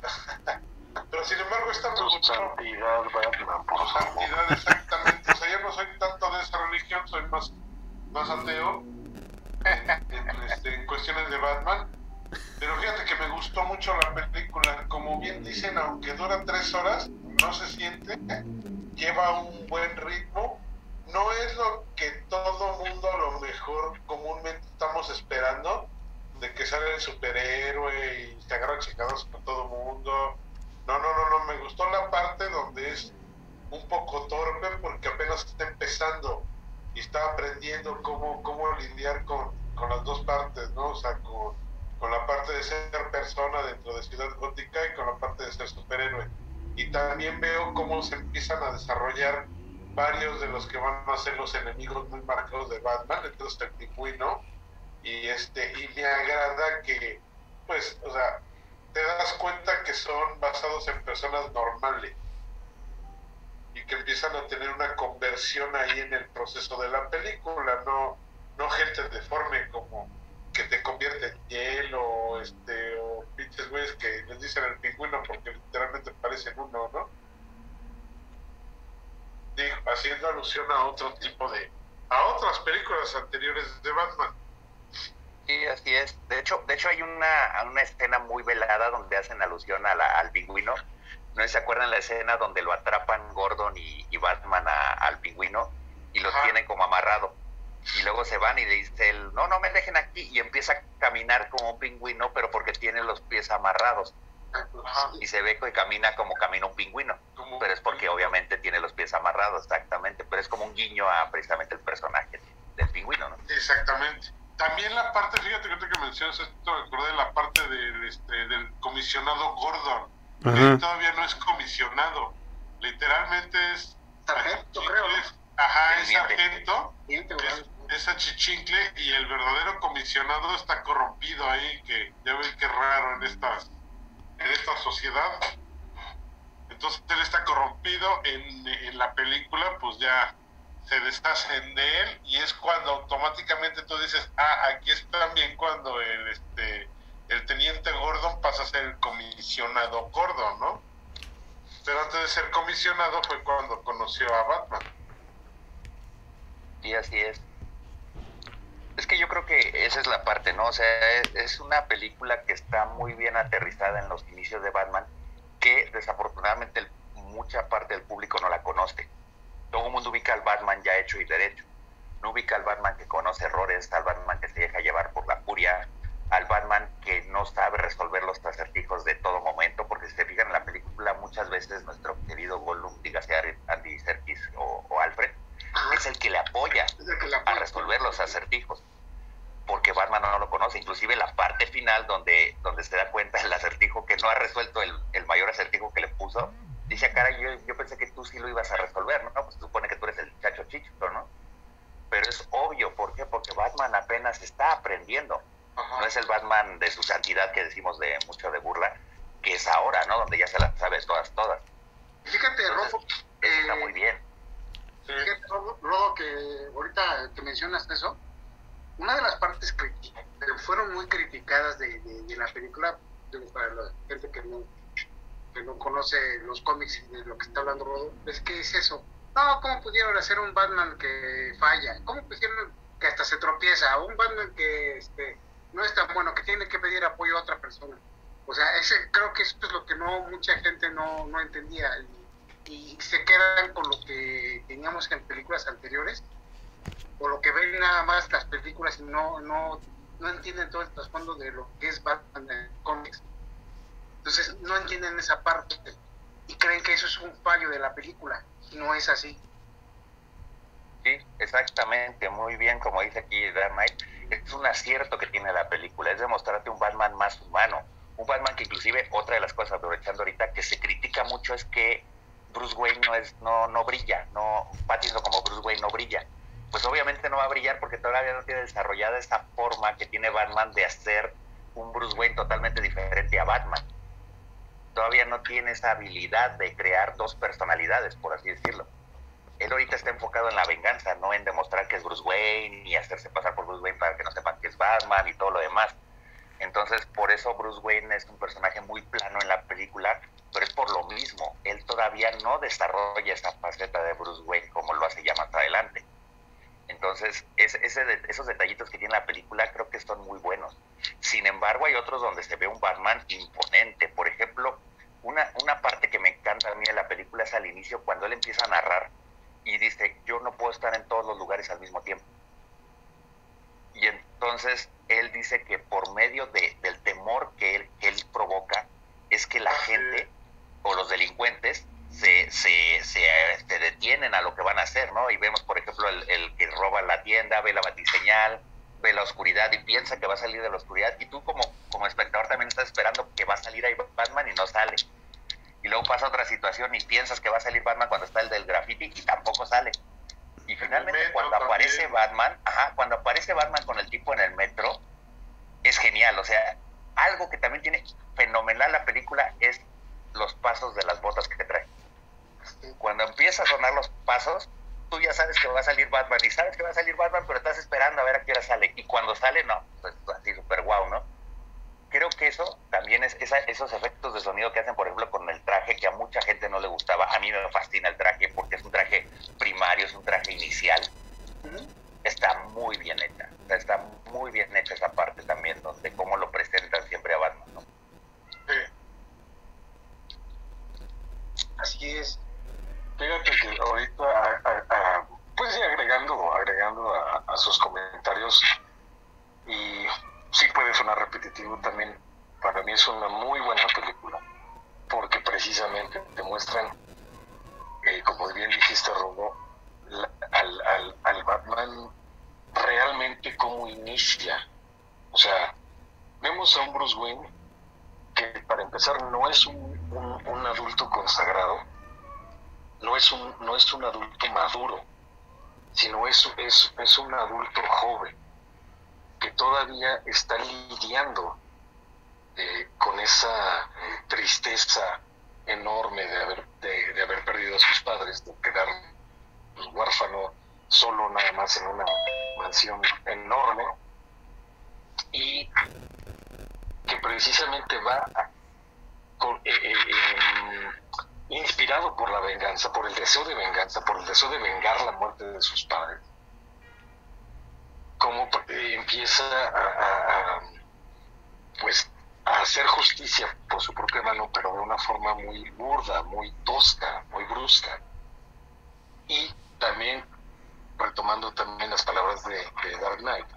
Pero sin embargo esta me gustó. Santidad, Batman, por santidad, exactamente. O sea, yo no soy tanto de esa religión, soy más ateo en cuestiones de Batman. Pero fíjate que me gustó mucho la película. Como bien dicen, aunque dura 3 horas, no se siente. Lleva un buen ritmo. No es lo que todo mundo a lo mejor comúnmente estamos esperando, de que sale el superhéroe y se agarra chingados con todo mundo. No, me gustó la parte donde es un poco torpe porque apenas está empezando y está aprendiendo cómo lidiar con las dos partes, ¿no? O sea, con la parte de ser persona dentro de Ciudad Gótica y con la parte de ser superhéroe. Y también veo cómo se empiezan a desarrollar varios de los que van a ser los enemigos muy marcados de Batman, entonces el Pingüino, y me agrada que, pues, o sea, te das cuenta que son basados en personas normales y que empiezan a tener una conversión ahí en el proceso de la película, no gente deforme como que te convierte en hielo, o pinches güeyes que les dicen el Pingüino porque literalmente parecen uno, ¿no? Digo, haciendo alusión a otro tipo a otras películas anteriores de Batman. Sí, así es. De hecho hay una escena muy velada donde hacen alusión al Pingüino, ¿No se acuerdan la escena donde lo atrapan Gordon y Batman al pingüino y lo tienen como amarrado? Y luego se van y le dice él, no me dejen aquí, y empieza a caminar como un pingüino, pero porque tiene los pies amarrados. Ajá. Y se ve que camina como camina un pingüino, pero es porque obviamente tiene los pies amarrados, exactamente, pero es como un guiño a precisamente el personaje del pingüino, ¿no? Exactamente. También la parte, fíjate que mencionas esto, recordé la parte del comisionado Gordon. Ajá. Él todavía no es comisionado, literalmente es sargento, creo, ¿no? Ajá, es sargento, es achichincle, y el verdadero comisionado está corrompido ahí, que ya ven qué raro en esta sociedad. Entonces él está corrompido en la película, pues ya se deshacen de él, y es cuando automáticamente tú dices, aquí es también cuando el teniente Gordon pasa a ser el comisionado Gordon, ¿no? Pero antes de ser comisionado fue cuando conoció a Batman. Y así es. Es que yo creo que esa es la parte, ¿no? O sea, es una película que está muy bien aterrizada en los inicios de Batman, que desafortunadamente mucha parte del público no la conoce. Todo el mundo ubica al Batman ya hecho y derecho. No ubica al Batman que conoce errores, al Batman que se deja llevar por la furia, al Batman que no sabe resolver los acertijos de todo momento, porque si se fijan en la película, muchas veces nuestro querido Gollum, dígase Andy Serkis o Alfred, es el que le apoya a resolver los acertijos, porque Batman no lo conoce. Inclusive la parte final donde se da cuenta el acertijo, que no ha resuelto el mayor acertijo que le puso, dice, caray, yo pensé que tú sí lo ibas a resolver, ¿no? Pues se supone que tú eres el chacho chichito, ¿no? Pero es obvio, ¿por qué? Porque Batman apenas está aprendiendo. Ajá. No es el Batman de su santidad que decimos de mucho de burla, que es ahora, ¿no? Donde ya se las sabe todas. Fíjate, Robo, está muy bien. Fíjate, Robo, que ahorita que mencionas eso, una de las partes que fueron muy criticadas de la película, para la gente que no conoce los cómics y de lo que está hablando Rodo, es que es eso. No, ¿cómo pudieron hacer un Batman que falla? ¿Cómo pudieron que hasta se tropieza? Un Batman que no es tan bueno, que tiene que pedir apoyo a otra persona. O sea, creo que eso es lo que mucha gente no entendía, y se quedan con lo que teníamos en películas anteriores, o lo que ven nada más las películas, y no entienden todo el trasfondo de lo que es Batman en cómics. Entonces no entienden esa parte y creen que eso es un fallo de la película, y no es así. Sí, exactamente, muy bien, como dice aquí Dark Knight, es un acierto que tiene la película, es demostrarte un Batman más humano, un Batman que inclusive, otra de las cosas, aprovechando ahorita, que se critica mucho es que Bruce Wayne no brilla, Pattinson como Bruce Wayne no brilla. Pues obviamente no va a brillar porque todavía no tiene desarrollada esta forma que tiene Batman de hacer un Bruce Wayne totalmente diferente a Batman. Todavía no tiene esa habilidad de crear dos personalidades, por así decirlo. Él ahorita está enfocado en la venganza, no en demostrar que es Bruce Wayne y hacerse pasar por Bruce Wayne para que no sepan que es Batman y todo lo demás. Entonces, por eso Bruce Wayne es un personaje muy plano en la película, pero es por lo mismo. Él todavía no desarrolla esa faceta de Bruce Wayne como lo hace ya más adelante. Entonces, esos detallitos que tiene la película creo que son muy buenos. Sin embargo, hay otros donde se ve un Batman imponente. Por ejemplo, una parte que me encanta a mí de la película es al inicio, cuando él empieza a narrar y dice, yo no puedo estar en todos los lugares al mismo tiempo. Y entonces él dice que por medio del temor que él provoca, es que la gente o los delincuentes se detienen a lo que van a hacer, ¿no? Y vemos, por ejemplo, el que roba la tienda, ve la batiseñal, ve la oscuridad y piensa que va a salir de la oscuridad, y tú como espectador también estás esperando que va a salir ahí Batman y no sale. Y luego pasa otra situación y piensas que va a salir Batman cuando está el del graffiti y tampoco sale. Y finalmente cuando aparece Batman con el tipo en el metro, es genial. O sea, algo que también tiene fenomenal la película es los pasos de las botas que trae. Cuando empieza a sonar los pasos, tú ya sabes que va a salir Batman, y sabes que va a salir Batman, pero estás esperando a ver a qué hora sale, y cuando sale, no, pues así súper guau, ¿no? Creo que eso también es esos efectos de sonido que hacen, por ejemplo, con el traje, que a mucha gente no le gustaba. A mí me fascina el traje porque es un traje primario, es un traje inicial. Está muy bien hecha, está muy bien hecha esa parte también, donde cómo lo presentan siempre a Batman, ¿no? Sí. aquí es, fíjate que ahorita, pues agregando a sus comentarios, y sí puede sonar repetitivo también, para mí es una muy buena película, porque precisamente te muestran, como bien dijiste, Robo, al Batman realmente cómo inicia. O sea, vemos a un Bruce Wayne que, para empezar, no es un adulto consagrado, no es un adulto maduro, sino es un adulto joven que todavía está lidiando con esa tristeza enorme de haber perdido a sus padres, de quedar huérfano, solo nada más en una mansión enorme, y que precisamente va inspirado por la venganza, por el deseo de venganza, por el deseo de vengar la muerte de sus padres, como empieza a hacer justicia por su propia mano, pero de una forma muy burda, muy tosca, muy brusca. Y también, retomando también las palabras de Dark Knight,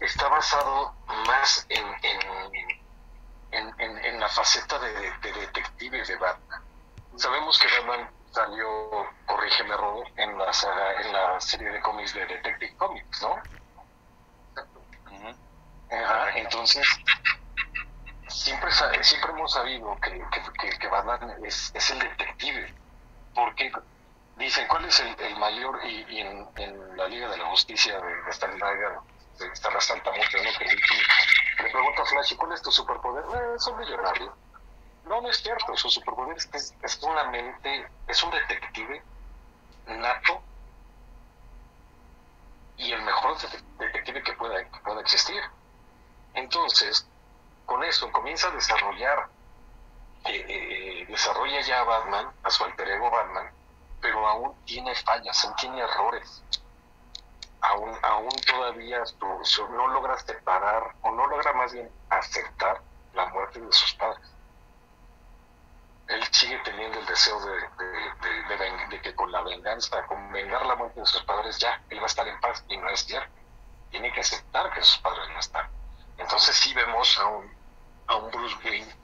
está basado más en la faceta de detective de Batman. Sabemos que Batman salió, corrígeme Robo, en la serie de cómics de Detective Comics, ¿no? Ajá, entonces siempre hemos sabido que Batman es el detective, porque dicen cuál es el mayor, y en la Liga de la Justicia de Stan Snyder se resalta mucho, ¿no? Que le pregunta a Flash, ¿cuál es tu superpoder? Es un millonario. No es cierto, su superpoder es una mente, es un detective nato, y el mejor detective que pueda existir. Entonces, con eso comienza a desarrolla ya a Batman, a su alter ego Batman, pero aún tiene fallas, aún tiene errores, aún todavía no logra separar, o no logra más bien aceptar la muerte de sus padres. Él sigue teniendo el deseo de que con la venganza, con vengar la muerte de sus padres, ya él va a estar en paz, y no es cierto. Tiene que aceptar que sus padres no están. Entonces sí vemos a un Bruce Wayne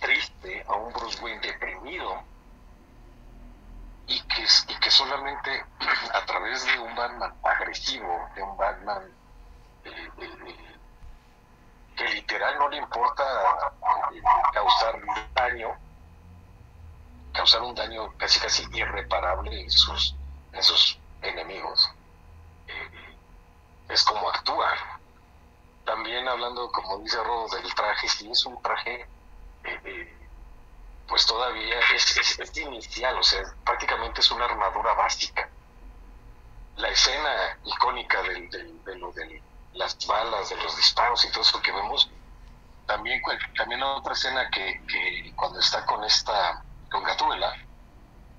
triste, a un Bruce Wayne deprimido, y que solamente a través de un Batman agresivo, de un Batman que literal no le importa causar un daño casi irreparable en sus enemigos, es como actuar. También hablando, como dice Rodo, del traje, sí es un traje pues todavía es inicial, o sea, prácticamente es una armadura básica. La escena icónica de las balas, de los disparos y todo eso que vemos, también otra escena que cuando está con Gatúbela,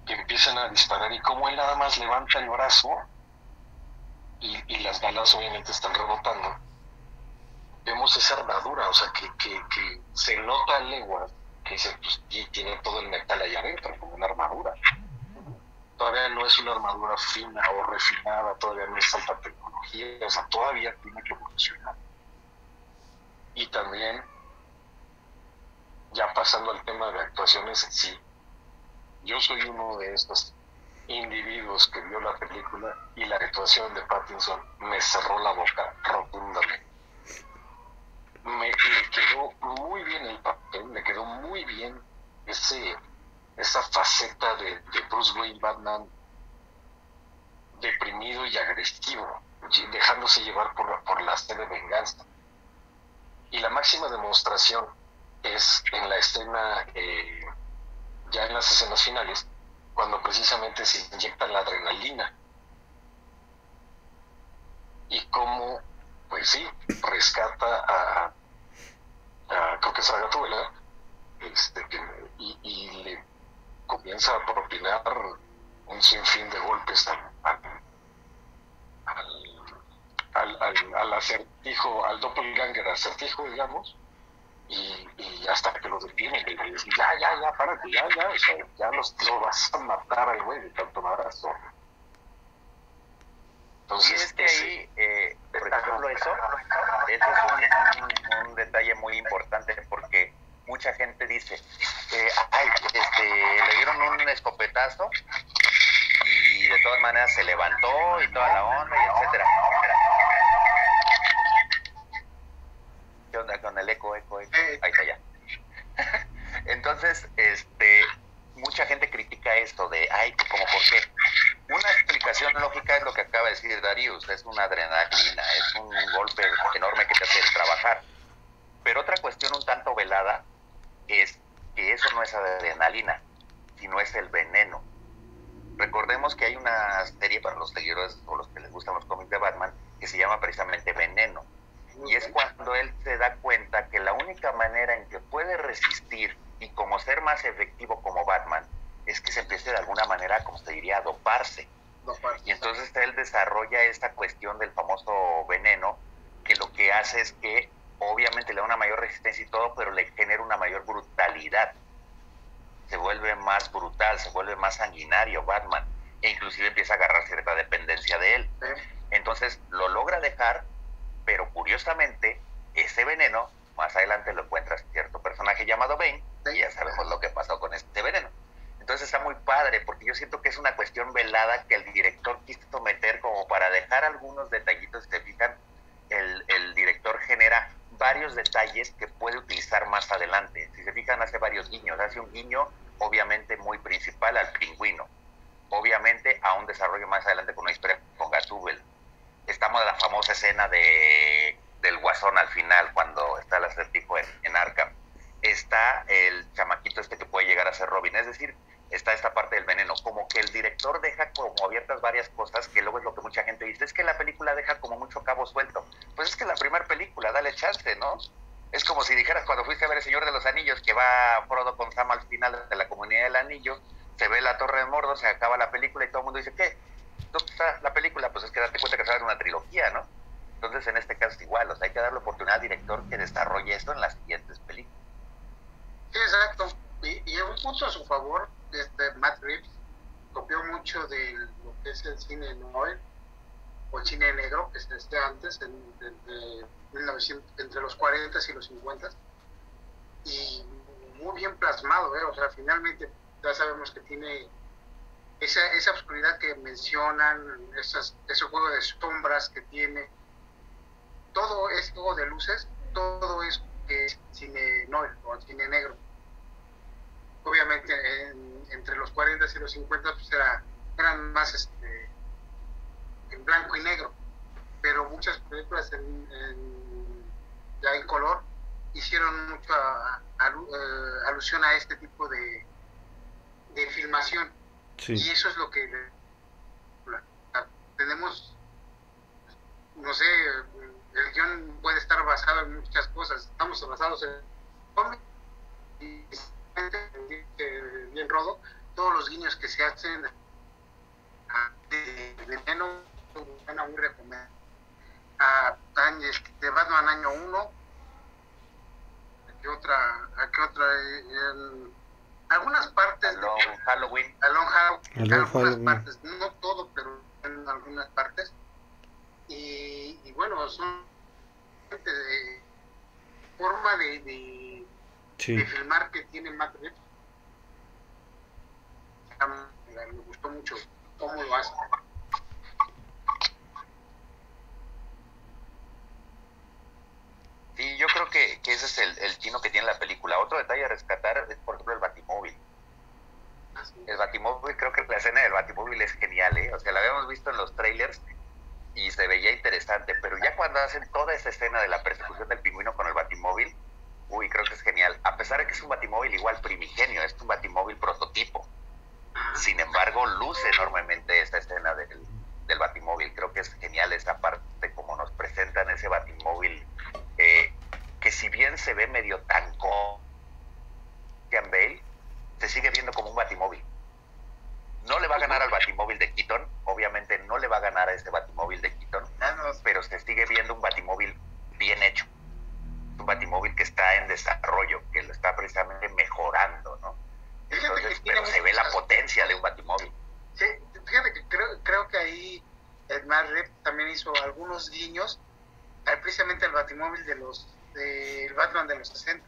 que empiezan a disparar, y como él nada más levanta el brazo y las balas obviamente están rebotando, vemos esa armadura, o sea, que se nota a leguas que dice, pues, y tiene todo el metal allá adentro, como una armadura. Todavía no es una armadura fina o refinada, todavía no es alta tecnología, o sea, todavía tiene que evolucionar. Y también, ya pasando al tema de actuaciones en sí, yo soy uno de estos individuos que vio la película y la actuación de Pattinson me cerró la boca rotundamente. Me quedó muy bien el papel, me quedó muy bien esa faceta de Bruce Wayne Batman deprimido y agresivo, dejándose llevar por la sed de venganza. Y la máxima demostración es en la escena, ya en las escenas finales, cuando precisamente se inyecta la adrenalina, y cómo, pues sí, rescata a creo que es a Gatúbela, y le comienza a propinar un sinfín de golpes al acertijo, al doppelganger acertijo, digamos, y y hasta que lo detiene y le dice, ya, párate, ya, o sea, ya lo vas a matar al güey de tanto madrazo. Entonces, y es que ahí, por ejemplo, eso es un detalle muy importante, porque mucha gente dice, le dieron un escopetazo y de todas maneras se levantó y toda la onda, y etcétera. ¿Qué onda con el eco? Ahí está ya. Entonces, mucha gente critica esto de, como por qué. Una explicación lógica es lo que acaba de decir Darius, es una adrenalina, es un golpe enorme que te hace trabajar. Pero otra cuestión un tanto velada es que eso no es adrenalina, sino es el veneno. Recordemos que hay una serie para los seguidores o los que les gustan los cómics de Batman que se llama precisamente Veneno. Y es cuando él se da cuenta que la única manera en que puede resistir y como ser más efectivo como Batman es que se empiece de alguna manera, como se diría, a doparse. Y entonces él desarrolla esta cuestión del famoso veneno, que lo que hace es que obviamente le da una mayor resistencia y todo, pero le genera una mayor brutalidad. Se vuelve más brutal, se vuelve más sanguinario Batman, e inclusive empieza a agarrar cierta dependencia de él. Entonces lo logra dejar, pero curiosamente ese veneno, más adelante lo encuentra cierto personaje llamado Bane, y ya sabemos lo que pasó con este veneno. Entonces está muy padre, porque yo siento que es una cuestión velada que el director quiso meter como para dejar algunos detallitos. Si te fijan, el director genera varios detalles que puede utilizar más adelante. Si se fijan, hace varios guiños. Hace un guiño, obviamente, muy principal al pingüino. Obviamente, a un desarrollo más adelante con una historia con Gatúbel. Estamos en la famosa escena del Guasón al final, cuando está el acertijo en Arkham. Está el chamaquito que puede llegar a ser Robin. Es decir, está esta parte del veneno, como que el director deja como abiertas varias cosas, que luego es lo que mucha gente dice, es que la película deja como mucho cabo suelto. Pues es que la primera película, dale chance, ¿no? Es como si dijeras, cuando fuiste a ver El Señor de los Anillos, que va Frodo con Sam al final de la Comunidad del Anillo, se ve la Torre de Mordor, se acaba la película y todo el mundo dice, ¿qué? ¿Dónde está la película? Pues es que date cuenta que es una trilogía, ¿no? Entonces en este caso es igual, o sea, hay que darle oportunidad al director que desarrolle esto en las siguientes películas. Sí, exacto. Y un punto a su favor, Matt Reeves copió mucho de lo que es el cine noir o el cine negro que se hacía antes, entre los 40 y los 50, y muy bien plasmado, o sea, finalmente ya sabemos que tiene esa oscuridad que mencionan, ese juego de sombras que tiene, todo es juego de luces, todo es que es cine noir o cine negro. Obviamente entre los 40 y los 50 pues eran más en blanco y negro, pero muchas películas ya en color hicieron mucho alusión a este tipo de filmación. Sí. Y eso es lo que tenemos, no sé, el guión puede estar basado en muchas cosas, estamos basados en cómics y bien rodo, todos los guiños que se hacen de veneno, muy recomendable, de Batman año 1, ¿a qué otra? En algunas partes Halloween, Halloween. Partes, no todo, pero en algunas partes, y bueno, son forma de filmar que tiene Matt Reeves. Me gustó mucho cómo lo hace. Sí, yo creo que ese es el chino que tiene la película. Otro detalle a rescatar es, por ejemplo, el Batimóvil. El Batimóvil, creo que la escena del Batimóvil es genial, O sea, la habíamos visto en los trailers y se veía interesante, pero ya cuando hacen toda esa escena de la persecución del pingüino con el Batimóvil, uy, creo que es genial. A pesar de que es un Batimóvil igual primigenio, es un Batimóvil prototipo. Sin embargo, luce enormemente esta escena del Batimóvil. Creo que es genial esta parte, como nos presentan ese Batimóvil, que si bien se ve medio tanco, Christian Bale, se sigue viendo como un Batimóvil. No le va a ganar al Batimóvil de Keaton, obviamente no le va a ganar a este Batimóvil de Keaton, pero se sigue viendo un Batimóvil bien hecho. Un Batimóvil que está en desarrollo, que lo está precisamente mejorando, ¿no? Entonces, pero se ve la potencia de un Batimóvil. Sí, fíjate que creo que ahí Edmar Rip también hizo algunos guiños precisamente al Batimóvil del Batman de los 60.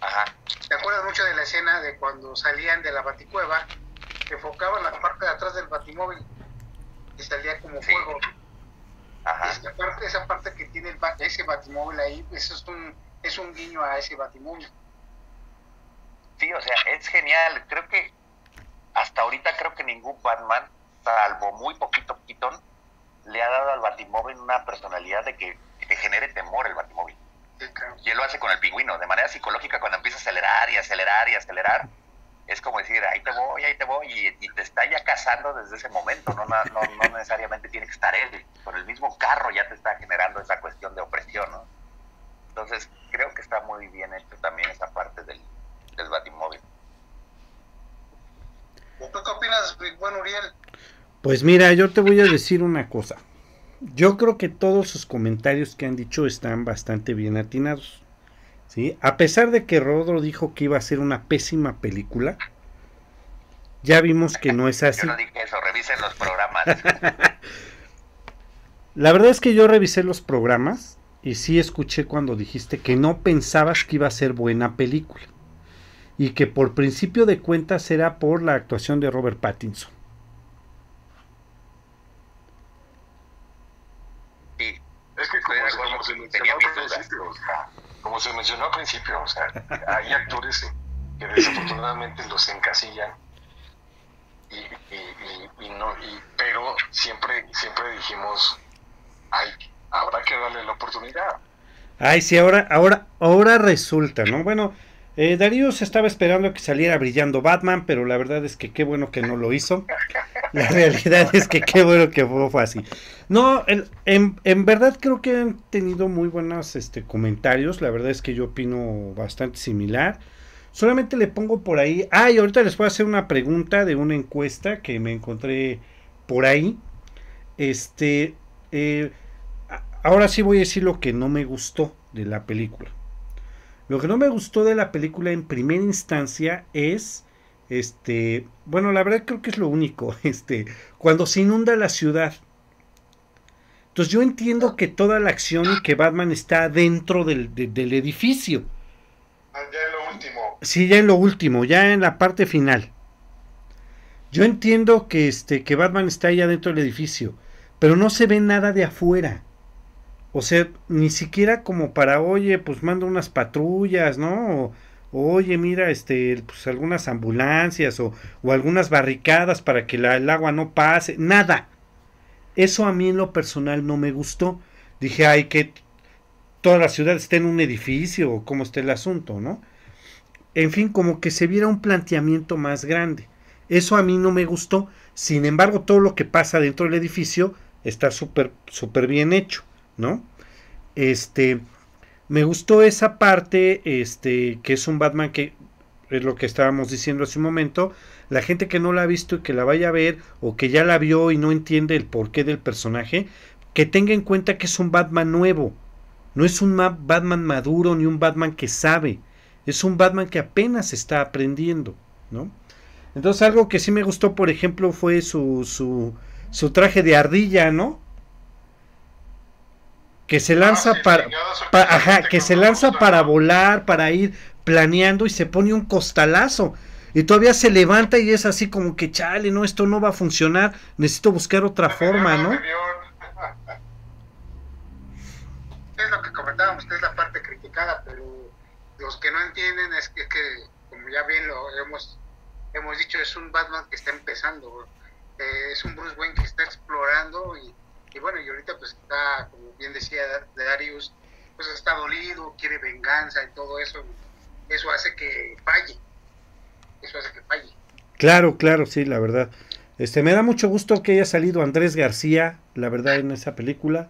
Ajá. ¿Te acuerdas mucho de la escena de cuando salían de la Baticueva, que enfocaban la parte de atrás del Batimóvil y salía como fuego? Ajá. Esa parte que tiene ese Batimóvil ahí, eso es un guiño a ese Batimóvil. Sí, o sea, es genial. Creo que hasta ahorita ningún Batman, salvo muy poquito Keaton, le ha dado al Batimóvil una personalidad de que te genere temor el Batimóvil. Y él lo hace con el Pingüino, de manera psicológica. Cuando empieza a acelerar y acelerar y acelerar, es como decir, ahí te voy, y te está ya cazando desde ese momento. No necesariamente tiene que estar él, con el mismo carro ya te está generando esa cuestión de opresión, ¿no? Entonces creo que está muy bien hecho también esa parte del Batimóvil. ¿Tú qué opinas, buen Uriel? Pues mira, yo te voy a decir una cosa. Yo creo que todos sus comentarios que han dicho están bastante bien atinados, ¿sí? A pesar de que Rodro dijo que iba a ser una pésima película, ya vimos que no es así. Yo no dije eso, revisen los programas. La verdad es que yo revisé los programas y sí escuché cuando dijiste que no pensabas que iba a ser buena película y que por principio de cuentas era por la actuación de Robert Pattinson. Es que como se mencionó al principio, o sea, hay actores que desafortunadamente los encasillan pero siempre dijimos, habrá que darle la oportunidad. Ay, sí, ahora resulta, ¿no? Bueno, Darío se estaba esperando que saliera brillando Batman, pero la verdad es que qué bueno que no lo hizo. La realidad es que qué bueno que fue así. No, en verdad creo que han tenido muy buenos comentarios. La verdad es que yo opino bastante similar. Solamente le pongo por ahí. Y ahorita les voy a hacer una pregunta de una encuesta que me encontré por ahí. Ahora sí voy a decir lo que no me gustó de la película. Lo que no me gustó de la película en primera instancia es... bueno, la verdad creo que es lo único, cuando se inunda la ciudad. Entonces yo entiendo que toda la acción y que Batman está dentro del edificio. Ya en lo último. Sí, ya en lo último, ya en la parte final. Yo entiendo que, que Batman está allá dentro del edificio, pero no se ve nada de afuera. O sea, ni siquiera como para, oye, pues mando unas patrullas, ¿no? Oye, mira, pues algunas ambulancias o algunas barricadas para que el agua no pase, nada. Eso a mí en lo personal no me gustó. Dije, ay, que toda la ciudad esté en un edificio, o cómo esté el asunto, ¿no? En fin, como que se viera un planteamiento más grande. Eso a mí no me gustó. Sin embargo, todo lo que pasa dentro del edificio está súper, súper bien hecho, ¿no? Me gustó esa parte, que es un Batman que, es lo que estábamos diciendo hace un momento, la gente que no la ha visto y que la vaya a ver, o que ya la vio y no entiende el porqué del personaje, que tenga en cuenta que es un Batman nuevo, no es un Batman maduro, ni un Batman que sabe, es un Batman que apenas está aprendiendo, ¿no? Entonces algo que sí me gustó, por ejemplo, fue su traje de ardilla, ¿no? Que se lanza para volar, para ir planeando, y se pone un costalazo y todavía se levanta y es así como que chale, no, esto no va a funcionar, necesito buscar otra forma, ¿no? Es lo que comentábamos, que es la parte criticada, pero los que no entienden es que como ya bien lo hemos dicho, es un Batman que está empezando, es un Bruce Wayne que está explorando y bueno, y ahorita pues está, como bien decía Darius, pues está dolido, quiere venganza y todo eso. Eso hace que falle. Claro, sí, la verdad. Me da mucho gusto que haya salido Andrés García, la verdad, en esa película.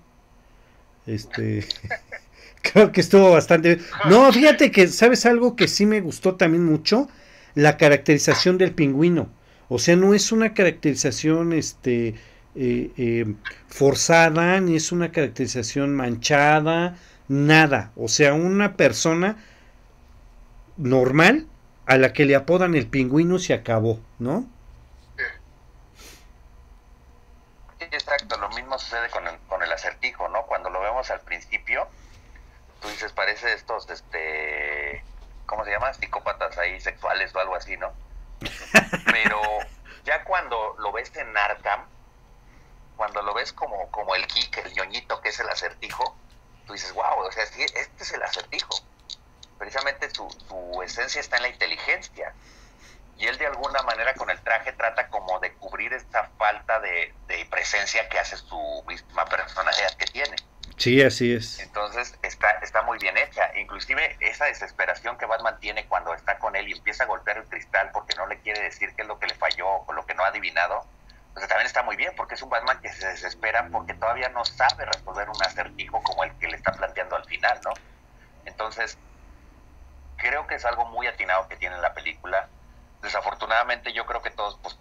Creo que estuvo bastante... No, fíjate que, ¿sabes algo que sí me gustó también mucho? La caracterización del Pingüino. O sea, no es una caracterización, forzada, ni es una caracterización manchada, nada. O sea, una persona normal a la que le apodan el pingüino se acabó, ¿no? Sí, exacto, lo mismo sucede con el Acertijo, ¿no? Cuando lo vemos al principio, tú dices, parece estos, ¿cómo se llama? Psicópatas ahí sexuales o algo así, ¿no? Pero ya cuando lo ves en Arkham, cuando lo ves como el geek, el ñoñito que es el Acertijo, tú dices, wow, o sea, sí, este es el Acertijo. Precisamente su esencia está en la inteligencia. Y él de alguna manera con el traje trata como de cubrir esta falta de presencia que hace su misma personalidad que tiene. Sí, así es. Entonces está muy bien hecha. Inclusive esa desesperación que Batman tiene cuando está con él y empieza a golpear el cristal porque no le quiere decir qué es lo que le falló o lo que no ha adivinado, pues también está muy bien porque es un Batman que se desespera porque todavía no sabe resolver un acertijo como el que le está planteando al final, ¿no? Entonces creo que es algo muy atinado que tiene la película. Desafortunadamente yo creo que todos, pues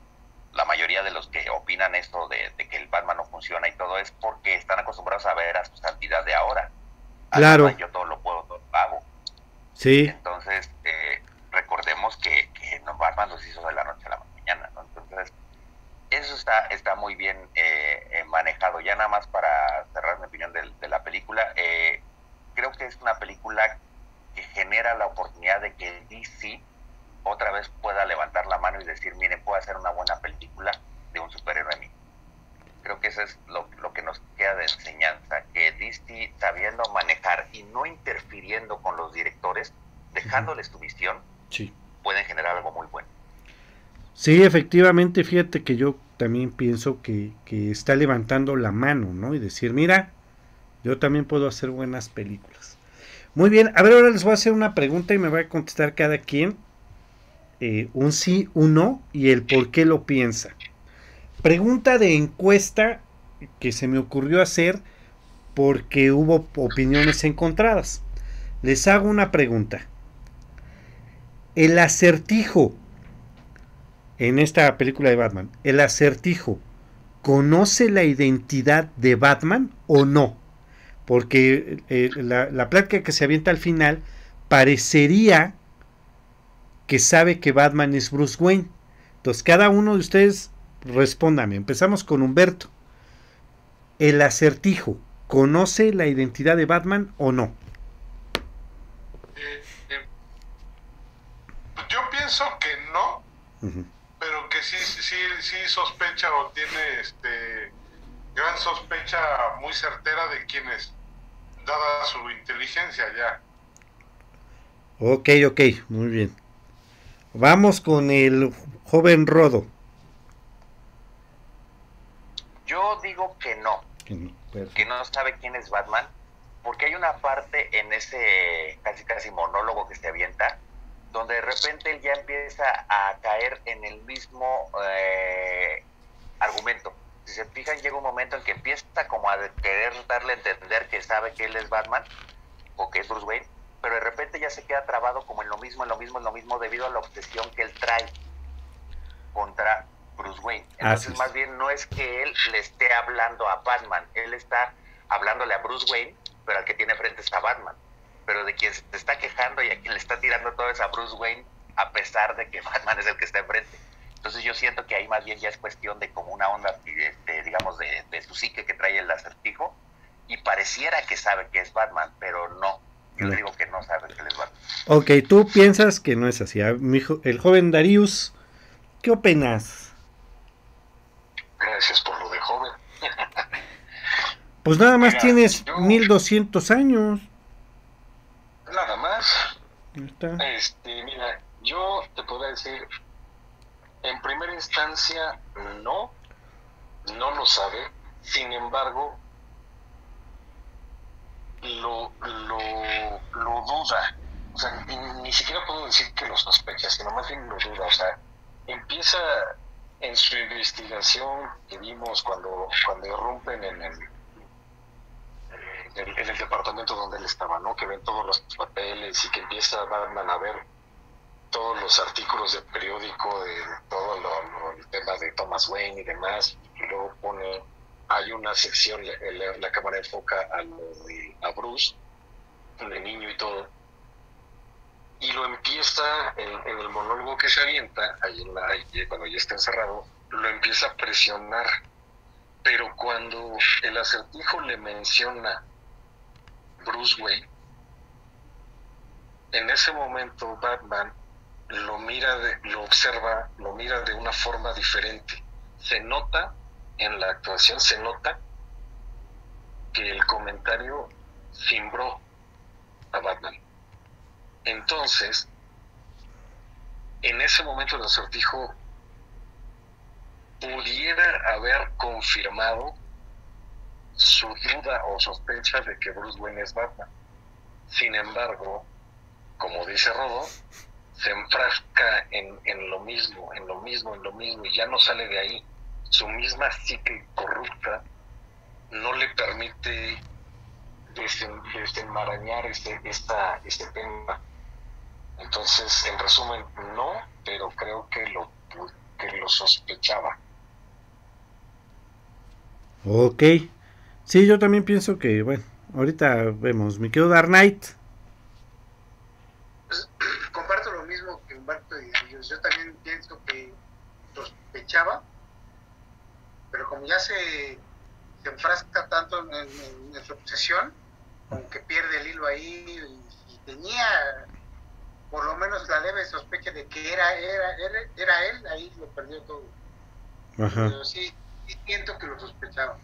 la mayoría de los que opinan esto de que el Batman no funciona y todo es porque están acostumbrados a ver a su santidad de ahora. Claro. Además, yo todo lo puedo, todo lo hago. Sí. Entonces recordemos que Batman los hizo de la noche a la mañana, ¿no? Entonces eso está muy bien manejado. Ya nada más para cerrar mi opinión de la película, creo que es una película que genera la oportunidad de que DC otra vez pueda levantar la mano y decir, miren, puedo hacer una buena película de un superhéroe mío. Creo que eso es lo que nos queda de enseñanza, que DC, sabiendo manejar y no interfiriendo con los directores, dejándoles tu visión, sí, pueden generar algo muy bueno. Sí, efectivamente, fíjate que yo también pienso que está levantando la mano, ¿no? Y decir, mira, yo también puedo hacer buenas películas. Muy bien, a ver, ahora les voy a hacer una pregunta y me va a contestar cada quien un sí, un no y el por qué lo piensa. Pregunta de encuesta que se me ocurrió hacer porque hubo opiniones encontradas. Les hago una pregunta. El Acertijo, en esta película de Batman, ¿el Acertijo conoce la identidad de Batman o no? Porque la plática que se avienta al final parecería que sabe que Batman es Bruce Wayne. Entonces cada uno de ustedes respóndame. Empezamos con Humberto. ¿El Acertijo conoce la identidad de Batman o no? Yo pienso que no, pero que sí sospecha o tiene gran sospecha muy certera de quién es, dada su inteligencia ya. Ok, muy bien. Vamos con el joven Rodo. Yo digo que no, que no sabe quién es Batman, porque hay una parte en ese casi monólogo que se avienta, donde de repente él ya empieza a caer en el mismo argumento. Si se fijan, llega un momento en que empieza como a querer darle a entender que sabe que él es Batman o que es Bruce Wayne, pero de repente ya se queda trabado como en lo mismo debido a la obsesión que él trae contra Bruce Wayne. Entonces más bien no es que él le esté hablando a Batman, él está hablándole a Bruce Wayne, pero al que tiene frente está Batman, pero de quien se está quejando y a quien le está tirando todo es a Bruce Wayne, a pesar de que Batman es el que está enfrente. Entonces yo siento que ahí más bien ya es cuestión de como una onda, digamos, de su psique que trae el Acertijo, y pareciera que sabe que es Batman, pero no. Yo le digo que no sabe que es Batman. Ok, tú piensas que no es así. El joven Darius, ¿qué opinas? Gracias por lo de joven. Pues nada más. Mira, tienes 1200 años. Nada más. Mira, yo te podría decir... En primera instancia, no lo sabe. Sin embargo, lo duda. O sea, ni siquiera puedo decir que lo sospecha, sino más bien lo duda. O sea, empieza en su investigación que vimos cuando irrumpen en el departamento donde él estaba, ¿no? Que ven todos los papeles y que empieza Batman a ver todos los artículos del periódico, de todo el tema de Thomas Wayne y demás, y luego hay una sección, la cámara enfoca a Bruce, el niño y todo, y lo empieza en el monólogo que se avienta, ahí cuando ya está encerrado, lo empieza a presionar. Pero cuando el Acertijo le menciona Bruce Wayne, en ese momento Batman lo mira, lo observa, lo mira de una forma diferente. Se nota en la actuación, se nota que el comentario cimbró a Batman. Entonces, en ese momento el Acertijo pudiera haber confirmado su duda o sospecha de que Bruce Wayne es Batman. Sin embargo, como dice Rodo, se enfrasca en lo mismo, y ya no sale de ahí. Su misma psique corrupta no le permite desenmarañar este tema. Entonces, en resumen, no, pero creo que lo sospechaba. Ok. Sí, yo también pienso que, bueno, ahorita vemos. Me quedo Dark Knight. Pues, comparto lo mismo que Humberto y ellos. Yo también pienso que sospechaba, pero como ya se enfrasca tanto en su obsesión, como que pierde el hilo ahí, y tenía por lo menos la leve sospecha de que era él, ahí lo perdió todo. Ajá. Pero sí, siento que lo sospechaba.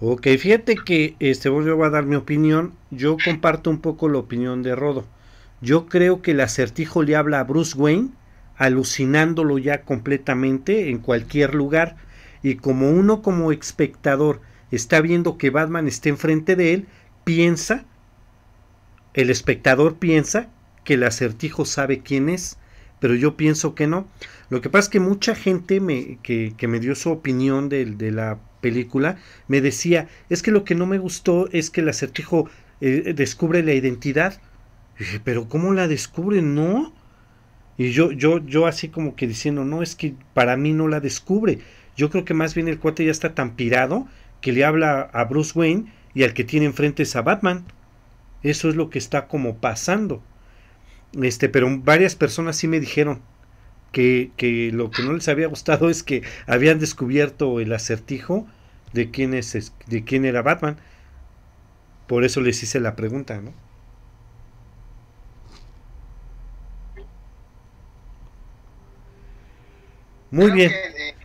Ok, fíjate que yo voy a dar mi opinión. Yo comparto un poco la opinión de Rodo. Yo creo que el Acertijo le habla a Bruce Wayne, alucinándolo ya completamente en cualquier lugar. Y como uno como espectador está viendo que Batman está enfrente de él, el espectador piensa que el Acertijo sabe quién es, pero yo pienso que no. Lo que pasa es que mucha gente que me dio su opinión de la película, me decía, es que lo que no me gustó es que el Acertijo descubre la identidad. Y dije, pero ¿cómo la descubre? No. Y yo así como que diciendo, no, es que para mí no la descubre. Yo creo que más bien el cuate ya está tan pirado que le habla a Bruce Wayne y al que tiene enfrente es a Batman. Eso es lo que está como pasando. Pero varias personas sí me dijeron que lo que no les había gustado es que habían descubierto el Acertijo de quién era Batman. Por eso les hice la pregunta, ¿no? Muy creo bien.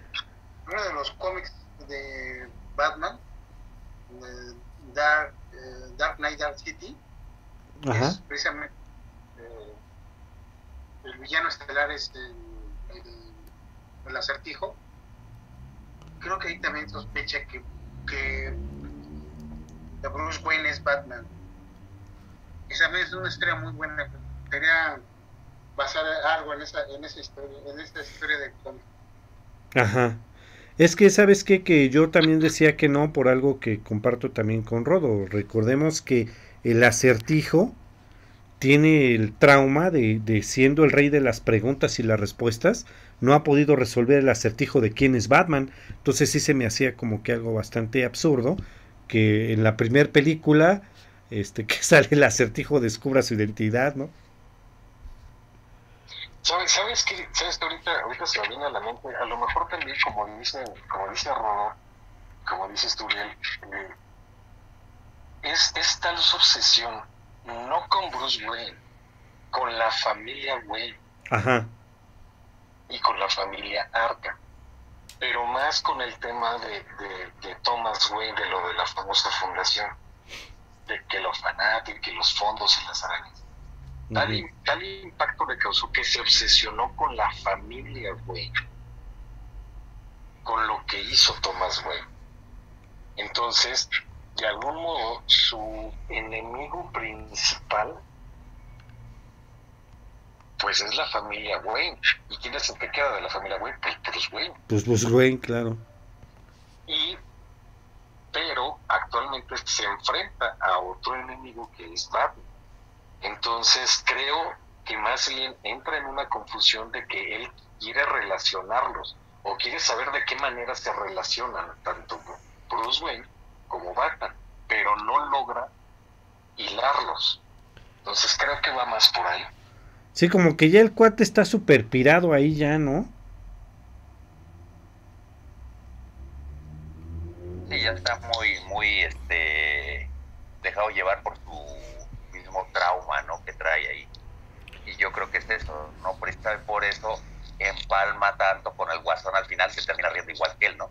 Uno de los cómics de Batman, Dark Knight, Dark City, es precisamente el villano estelar es el Acertijo. Creo que ahí también sospecha que Bruce Wayne es Batman. Esa es una historia muy buena. Quería basar algo en esa historia del cómic. Ajá. Es que, ¿sabes qué? Que yo también decía que no, por algo que comparto también con Rodo. Recordemos que el Acertijo tiene el trauma de siendo el rey de las preguntas y las respuestas, no ha podido resolver el Acertijo de quién es Batman. Entonces sí se me hacía como que algo bastante absurdo, que en la primera película que sale el Acertijo descubra su identidad, ¿no? ¿Sabes que ahorita se me viene a la mente? A lo mejor también, como dice Rodo, como dices tú, es tal su obsesión, no con Bruce Wayne, con la familia Wayne. Ajá. Y con la familia Arkham, pero más con el tema de Thomas Wayne, de lo de la famosa fundación, de que los fanáticos, que los fondos y las arañas. Tal impacto le causó que se obsesionó con la familia Wayne, con lo que hizo Thomas Wayne. Entonces, de algún modo, su enemigo principal pues es la familia Wayne. ¿Y quién es el que queda de la familia Wayne? Pues Bruce Wayne. Pues Bruce Wayne, claro. Pero actualmente se enfrenta a otro enemigo que es Batman. Entonces creo que más bien entra en una confusión de que él quiere relacionarlos o quiere saber de qué manera se relacionan tanto Bruce Wayne como Batman, pero no logra hilarlos. Entonces creo que va más por ahí. Sí, como que ya el cuate está súper pirado ahí ya, ¿no? Sí, ya está muy, dejado llevar por su mismo trauma, ¿no? Que trae ahí. Y yo creo que es eso, ¿no? Por eso empalma tanto con el Guasón al final, se termina riendo igual que él, ¿no?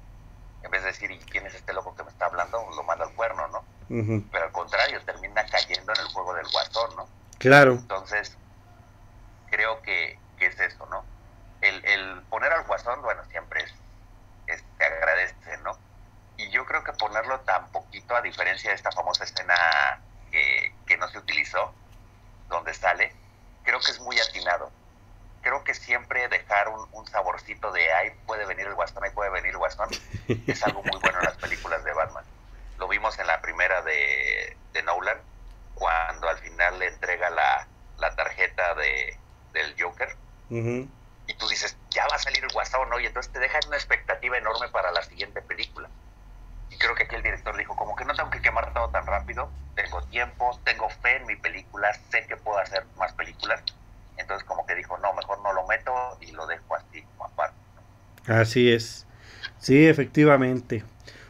En vez de decir, ¿y quién es este loco que me está hablando? Lo manda al cuerno, ¿no? Uh-huh. Pero al contrario, termina cayendo en el juego del Guasón, ¿no? Claro. Entonces... creo que es eso, ¿no? El poner al Guasón, bueno, siempre es te agradece, ¿no? Y yo creo que ponerlo tan poquito, a diferencia de esta famosa escena que no se utilizó, donde sale, creo que es muy atinado. Creo que siempre dejar un saborcito de ahí puede venir el Guasón, ahí puede venir el Guasón, es algo muy bueno en las películas de Batman. Lo vimos en la primera de Nolan, cuando al final le entrega la tarjeta del Joker, uh-huh, y tú dices, ya va a salir el Guasón, ¿no? Y entonces te dejan una expectativa enorme para la siguiente película. Y creo que aquí el director dijo, como que no tengo que quemar todo tan rápido, tengo tiempo, tengo fe en mi película, sé que puedo hacer más películas, entonces como que dijo, no, mejor no lo meto y lo dejo así, como aparte, ¿no? Así es, sí, efectivamente.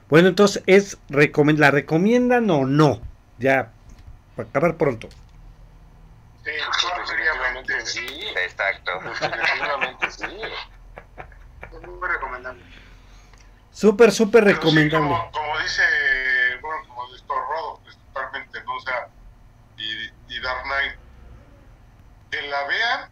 Bueno, entonces, ¿la recomiendan o no? Ya, para acabar pronto. Sí, exacto. Definitivamente sí. Súper recomendable. Súper recomendable. Sí, como dice, bueno, como dice Rodo, principalmente, ¿no? O sea, y Dark Knight, que la vean,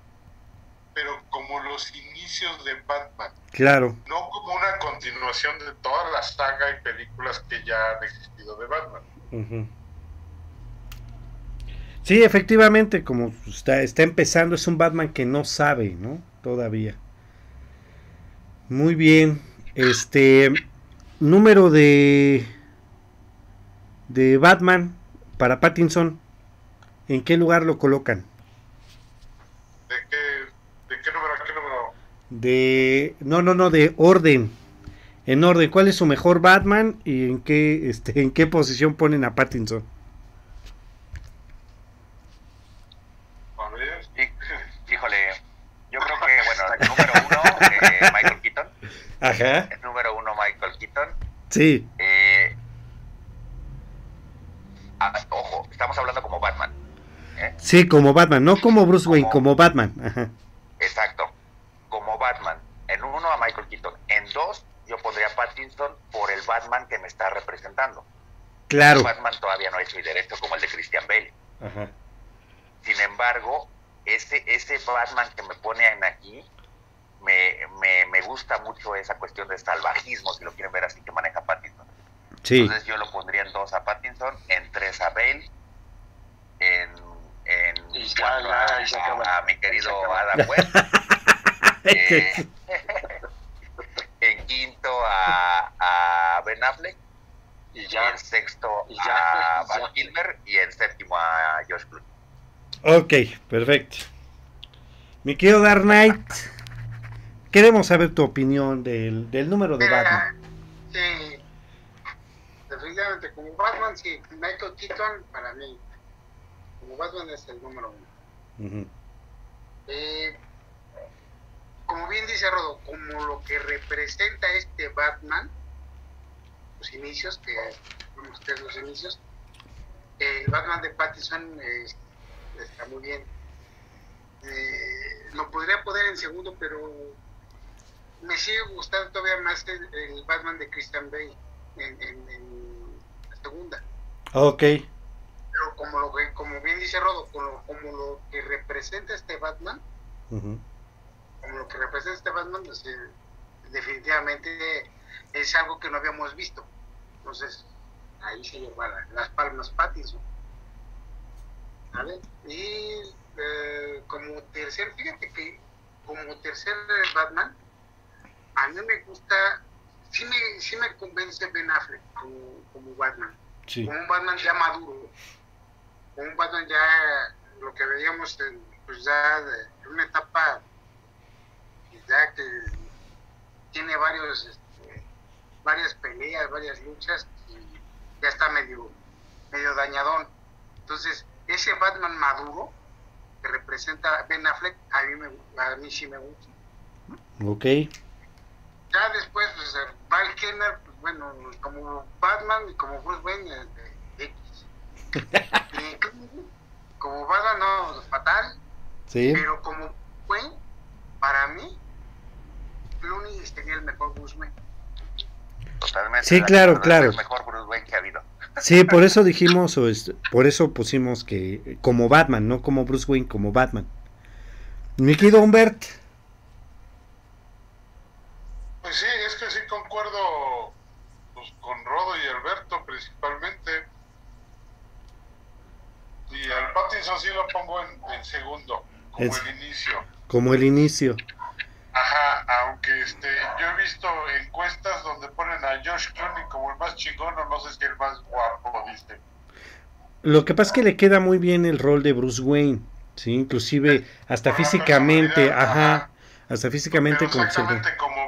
pero como los inicios de Batman. Claro. No como una continuación de todas las sagas y películas que ya han existido de Batman. Uh-huh. Sí, efectivamente, como está empezando, es un Batman que no sabe, ¿no? Todavía. Muy bien. Número de Batman para Pattinson, ¿en qué lugar lo colocan? ¿De qué número? ¿A qué número? No, de orden. En orden, ¿cuál es su mejor Batman y en qué posición ponen a Pattinson? Michael Keaton. Ajá. El número uno, Michael Keaton. Sí. Ojo, estamos hablando como Batman, ¿eh? Sí, como Batman, no como Bruce Wayne, como Batman. Ajá. Exacto, como Batman. En uno a Michael Keaton. En dos yo pondría a Pattinson por el Batman que me está representando. Claro. El Batman todavía no es mi derecho como el de Christian Bale. Ajá. Sin embargo, ese Batman que me ponen aquí me gusta mucho esa cuestión de salvajismo, si lo quieren ver así, que maneja Pattinson. Sí. Entonces yo lo pondría en 2 a Pattinson, en 3 a Bale, en 4 a mi querido Adam West, en 5 a Ben Affleck, y en 6 a Val Kilmer, y en 7 a George Clooney. Ok, perfecto. Mi querido Dark Knight, queremos saber tu opinión del número de Batman. Sí, definitivamente, como Batman, sí, Michael Keaton, para mí, como Batman es el número uno. Uh-huh. Como bien dice Rodo, como lo que representa este Batman, los inicios, que vemos ustedes los inicios, el Batman de Pattinson está muy bien. Lo podría poner en segundo, pero... me sigue gustando todavía más el Batman de Christian Bale en la segunda. Ok. Pero como bien dice Rodo, como lo que representa este Batman, uh-huh, como lo que representa este Batman, pues, definitivamente es algo que no habíamos visto. Entonces, ahí se lleva las palmas Pattinson. ¿Vale? Y como tercer, fíjate que como tercer Batman, a mí me gusta, sí me convence Ben Affleck como Batman, sí, como un Batman ya maduro, como un Batman ya, lo que veíamos pues ya en una etapa ya que tiene varias peleas, varias luchas, y ya está medio dañadón. Entonces ese Batman maduro que representa Ben Affleck, a mí sí me gusta. Ok. Ya después, pues, Val Kilmer, pues, bueno, como Batman y como Bruce Wayne, X. Como Batman, no, fatal. Sí. Pero como Wayne, para mí, Clooney sería el mejor Bruce Wayne. Totalmente. Sí, claro, claro. El mejor Bruce Wayne que ha habido. Sí, por eso dijimos, por eso pusimos que como Batman, no como Bruce Wayne, como Batman. Mi querido Humbert. Pues sí, es que sí concuerdo, pues, con Rodo y Alberto principalmente. Y al Pattinson sí lo pongo en segundo, como el inicio. Como el inicio. Ajá, aunque yo he visto encuestas donde ponen a George Clooney como el más chingón, o no sé si el más guapo, ¿viste? Lo que pasa es que le queda muy bien el rol de Bruce Wayne, sí, inclusive hasta físicamente, ajá, hasta físicamente como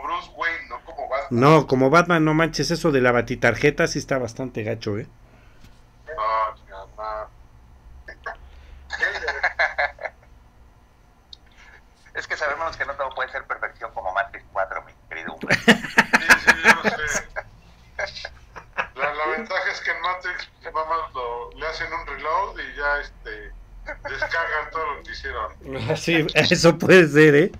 Bruce Wayne, no como Batman. No, como Batman, no manches, eso de la batitarjeta sí está bastante gacho, ¿eh? No, mamá. Es que sabemos que no todo puede ser perfección como Matrix 4, mi querido hombre. Sí, sí, yo sé. La ventaja es que en Matrix le hacen un reload y ya descargan todo lo que hicieron. Sí, eso puede ser,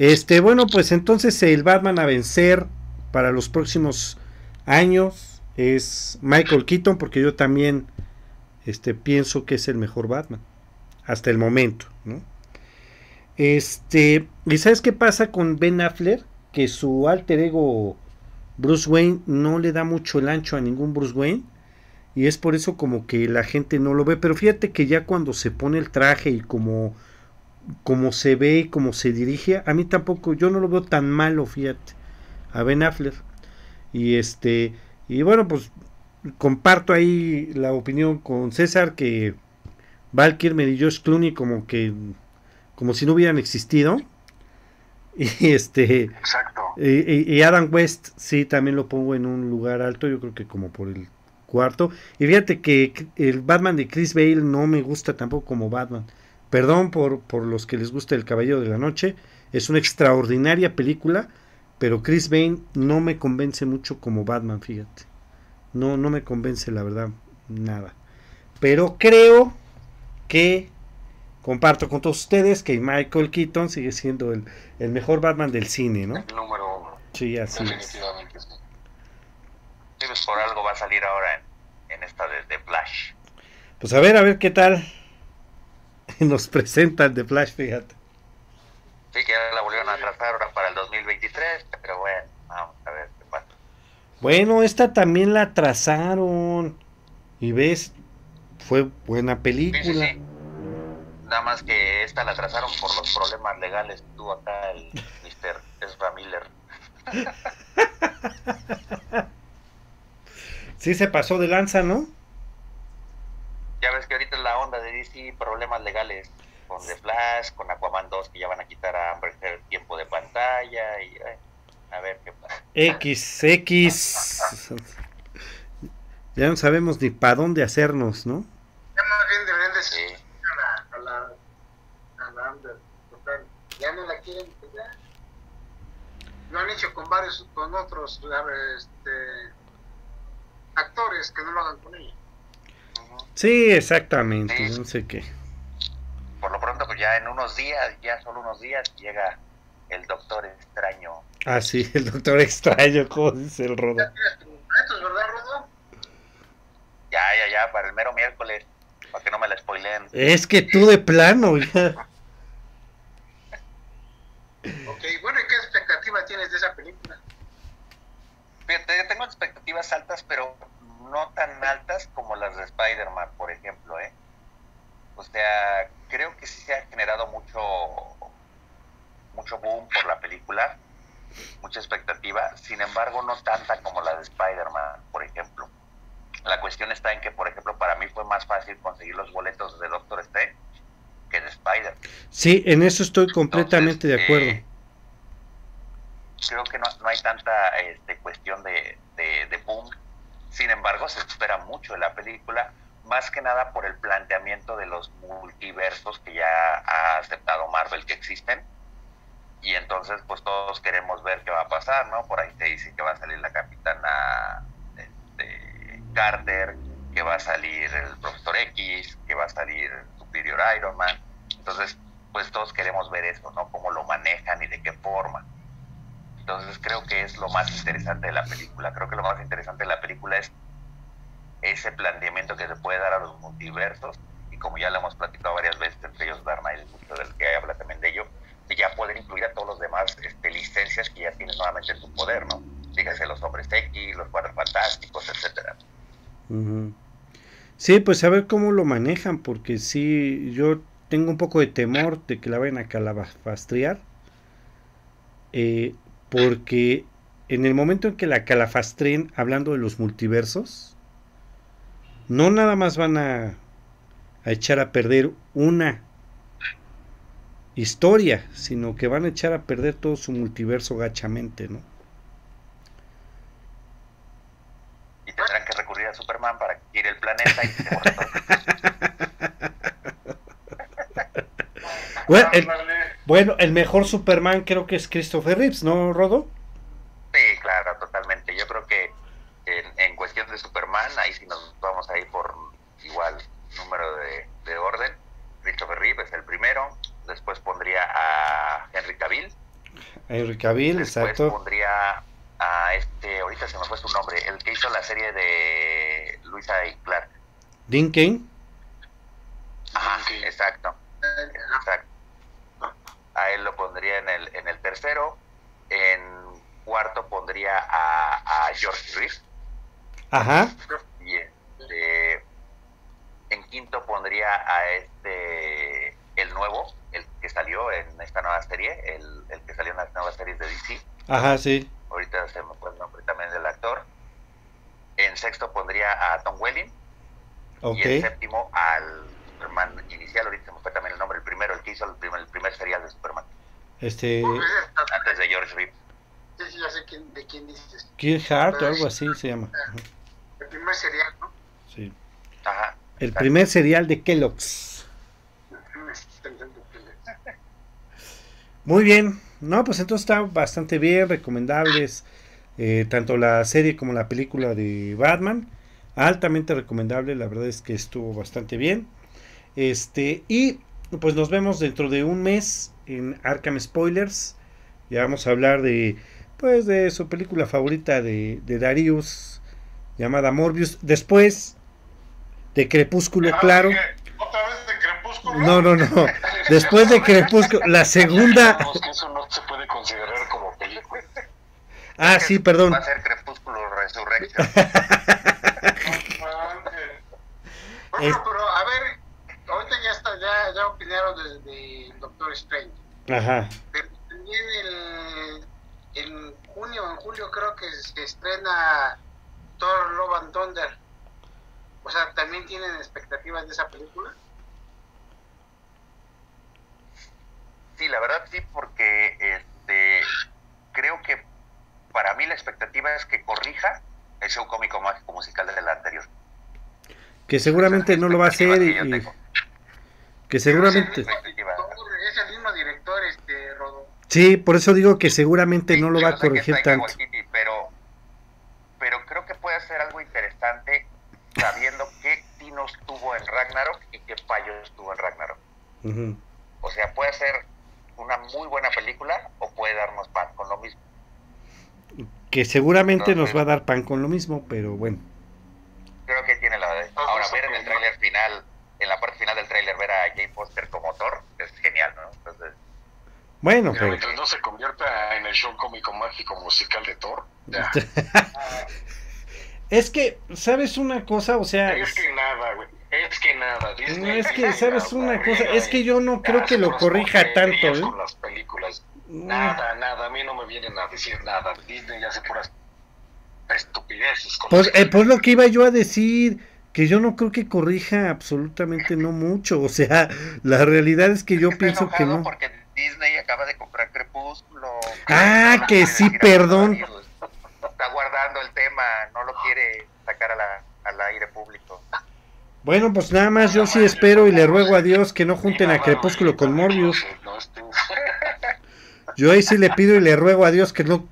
¿eh? Bueno, pues entonces el Batman a vencer para los próximos años es Michael Keaton, porque yo también pienso que es el mejor Batman hasta el momento, ¿no? ¿Y sabes qué pasa con Ben Affleck? Que su alter ego Bruce Wayne no le da mucho el ancho a ningún Bruce Wayne, y es por eso como que la gente no lo ve. Pero fíjate que ya cuando se pone el traje y como se ve y como se dirige, a mí tampoco, yo no lo veo tan malo, fíjate, a Ben Affleck. Y bueno, pues comparto ahí la opinión con César, que Val Kilmer y George Clooney como si no hubieran existido, y exacto. Y Adam West sí también lo pongo en un lugar alto, yo creo que como por el cuarto. Y fíjate que el Batman de Chris Bale no me gusta tampoco como Batman, perdón por los que les gusta El Caballero de la Noche, es una extraordinaria película, pero Chris Bale no me convence mucho como Batman, fíjate, no me convence la verdad, nada. Pero creo que comparto con todos ustedes que Michael Keaton sigue siendo el mejor Batman del cine, ¿no? El número uno. Sí, así definitivamente es. Sí. Pero por algo va a salir ahora en esta de The Flash. Pues a ver qué tal nos presentan The Flash, fíjate. Sí, que ya la volvieron a tratar ahora para el 2023, pero bueno, vamos a ver qué pasa. Bueno, esta también la trazaron, y ves, fue buena película. Sí, sí, sí. Nada más que esta la trazaron por los problemas legales que tuvo acá el Mr. Ezra Miller. Sí se pasó de lanza, ¿no? Ya ves que ahorita es la onda de DC, problemas legales con The Flash, con Aquaman 2, que ya van a quitar a Amber Heard tiempo de pantalla, y a ver qué pasa. Ya no sabemos ni para dónde hacernos, ¿no? Ya más bien deberían decir ya no la quieren, ya lo han hecho con varios, con otros actores, que no lo hagan con ella. Sí, exactamente, sí. No sé qué. Por lo pronto, pues ya en unos días, ya solo unos días, llega el Doctor Extraño. Ah, sí, el Doctor Extraño, como dice el Rodo. Ya tienes tus boletos, ¿verdad, Rodo? Ya, para el mero miércoles, para que no me la spoileen. Es que tú de plano, ya. Ok, bueno, ¿y qué expectativas tienes de esa película? Fíjate, tengo expectativas altas, pero no tan altas como las de Spider-Man, por ejemplo, ¿eh? O sea, creo que sí se ha generado mucho boom por la película, mucha expectativa, sin embargo no tanta como la de Spider-Man, por ejemplo. La cuestión está en que, por ejemplo, para mí fue más fácil conseguir los boletos de Doctor Strange que de Spider. Sí, en eso estoy completamente de acuerdo. Creo que no hay tanta cuestión de boom. Sin embargo, se espera mucho de la película. más que nada por el planteamiento de los multiversos que ya ha aceptado Marvel que existen, y entonces pues todos queremos ver qué va a pasar, ¿no? Por ahí te dicen que va a salir la Capitana Carter, que va a salir el Profesor X, que va a salir Superior Iron Man. Entonces pues todos queremos ver eso, ¿no? Cómo lo manejan y de qué forma. Entonces creo que es lo más interesante de la película. Creo que lo más interesante de la película es ese planteamiento que se puede dar a los multiversos, y como ya lo hemos platicado varias veces, entre ellos Darna y el mundo del que habla también de ello, de ya poder incluir a todos los demás licencias que ya tienes nuevamente en tu poder, ¿no? Fíjese, los Hombres X, los Cuatro Fantásticos, etcétera. Uh-huh. Sí, pues a ver cómo lo manejan, porque sí, yo tengo un poco de temor de que la vayan a calafastrear, porque en el momento en que la calafastren hablando de los multiversos, no nada más van a echar a perder una historia, sino que van a echar a perder todo su multiverso gachamente, ¿no? Y tendrán que recurrir a Superman para que gire el planeta y se borre todo. Bueno, el mejor Superman creo que es Christopher Reeves, ¿no, Rodo? Sí, claro, totalmente. Yo creo que en cuestión de Superman, ahí sí nos vamos a ir por igual número de orden. Christopher Reeves es el primero, después pondría a Henry Cavill. Henry Cavill, después, exacto. Pondría a ahorita se me fue su nombre, el que hizo la serie de Luisa y Clark. Dean Cain. Ajá, sí, exacto. A él lo pondría en el tercero. En cuarto pondría a George Reeves. Ajá. Y en quinto pondría a el nuevo, el que salió en esta nueva serie, el que salió en las nuevas series de DC. Ajá, sí. Ahorita se me fue el nombre también del actor. En sexto pondría a Tom Welling. Okay. Y en séptimo al Superman inicial, ahorita se me fue también el nombre, el primero, el que hizo el primer serial de Superman. Antes de George Reeves. Sí, ya sé de quién dices. Kirkhardt o algo así se llama. Ajá. El primer serial, ¿no? Sí. Ajá. El primer serial de Kellogg's. Muy bien. No, pues entonces está bastante bien, recomendables, tanto la serie como la película de Batman, altamente recomendable, la verdad es que estuvo bastante bien. Y pues nos vemos dentro de un mes en Arkham Spoilers. Ya vamos a hablar de su película favorita de Darius, llamada Morbius, después de Crepúsculo, claro. ¿Otra vez de Crepúsculo? No. Después de Crepúsculo, la segunda. Eso no se puede considerar como película. Ah, sí, perdón. Va a ser Crepúsculo Resurrección. Bueno, pero a ver, ahorita ya opinaron de Doctor Strange. Ajá. Pero también en junio o en julio creo que se estrena Thor Love and Thunder. O sea, ¿también tienen expectativas de esa película? Sí, la verdad sí, porque creo que para mí la expectativa es que corrija el show cómico mágico musical del anterior. Que seguramente no lo va a hacer y que seguramente... Es el mismo director, Rodo. Sí, por eso digo que seguramente sí, no lo va a corregir tanto. Waititi, pero creo que puede hacer algo interesante sabiendo qué tinos tuvo en Ragnarok y qué fallos tuvo en Ragnarok. Uh-huh. O sea, puede ser una muy buena película o puede darnos pan con lo mismo. Que seguramente nos va a dar pan con lo mismo, pero bueno. Creo que tiene la... Ahora, ver en el tráiler final, en la parte final del tráiler, ver a Jane Foster como Thor, es genial, ¿no? Entonces... Bueno, pero mientras no se convierta en el show cómico mágico musical de Thor, ya. Es que, ¿sabes una cosa? O sea... Es que yo no creo que lo corrija tanto, ¿eh? Con las películas. Nada, a mí no me vienen a decir nada. Disney hace puras estupideces. Pues lo que iba yo a decir, que yo no creo que corrija absolutamente no mucho. O sea, la realidad es que yo pienso que no. Porque Disney acaba de comprar Crepúsculo. Ah, que sí, perdón. Está guardando el tema, no lo quiere sacar al aire público. Bueno, pues nada más yo sí espero y le ruego a Dios que no junten a Crepúsculo con Morbius. Yo ahí sí le pido y le ruego a Dios que no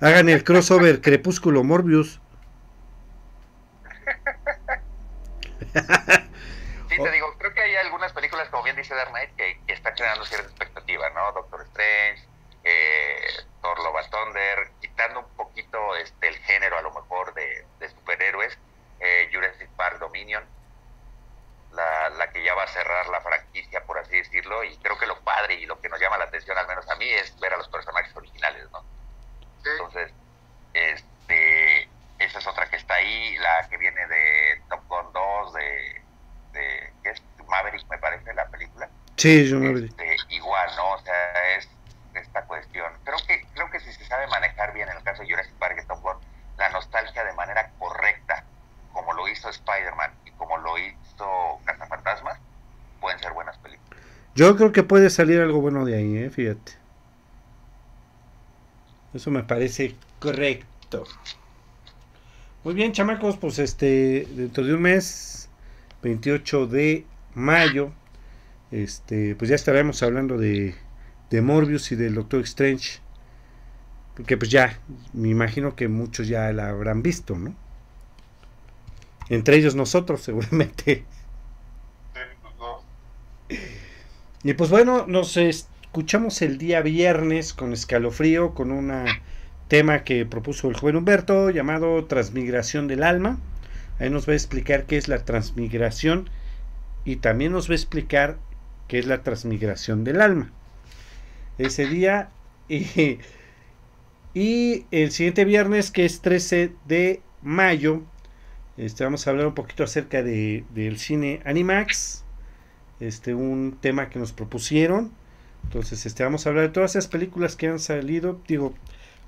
hagan el crossover Crepúsculo Morbius. Sí, te digo, creo que hay algunas películas, como bien dice Dark Knight, que están generando cierta expectativa, ¿no? Doctor Strange, Thor Love and Thunder, quitando un poquito el género a lo mejor de superhéroes, Jurassic Park Dominion, la que ya va a cerrar la franquicia, por así decirlo, y creo que lo padre y lo que nos llama la atención, al menos a mí, es ver a los personajes originales, ¿no? Sí. Entonces, esa es otra que está ahí, la que viene de Top Gun 2, que es Maverick, me parece, la película. Sí, yo Maverick. Igual, ¿no? O sea, es esta cuestión. Creo que si se sabe manejar bien, en el caso de Jurassic Park y Top Gun, la nostalgia de manera correcta, como lo hizo Spider-Man y como lo hizo Cazafantasmas, pueden ser buenas películas. Yo creo que puede salir algo bueno de ahí, fíjate. Eso me parece correcto. Muy bien, chamacos, pues dentro de un mes, 28 de mayo, pues ya estaremos hablando de Morbius y del Doctor Strange, porque pues ya, me imagino que muchos ya la habrán visto, ¿no? Entre ellos nosotros, seguramente. Y pues bueno, nos escuchamos el día viernes con Escalofrío, con un tema que propuso el joven Humberto, llamado Transmigración del Alma. Ahí nos va a explicar qué es la transmigración y también nos va a explicar qué es la transmigración del alma ese día. Y el siguiente viernes, que es 13 de mayo, vamos a hablar un poquito acerca del cine Animax, un tema que nos propusieron. Entonces vamos a hablar de todas esas películas que han salido. Digo,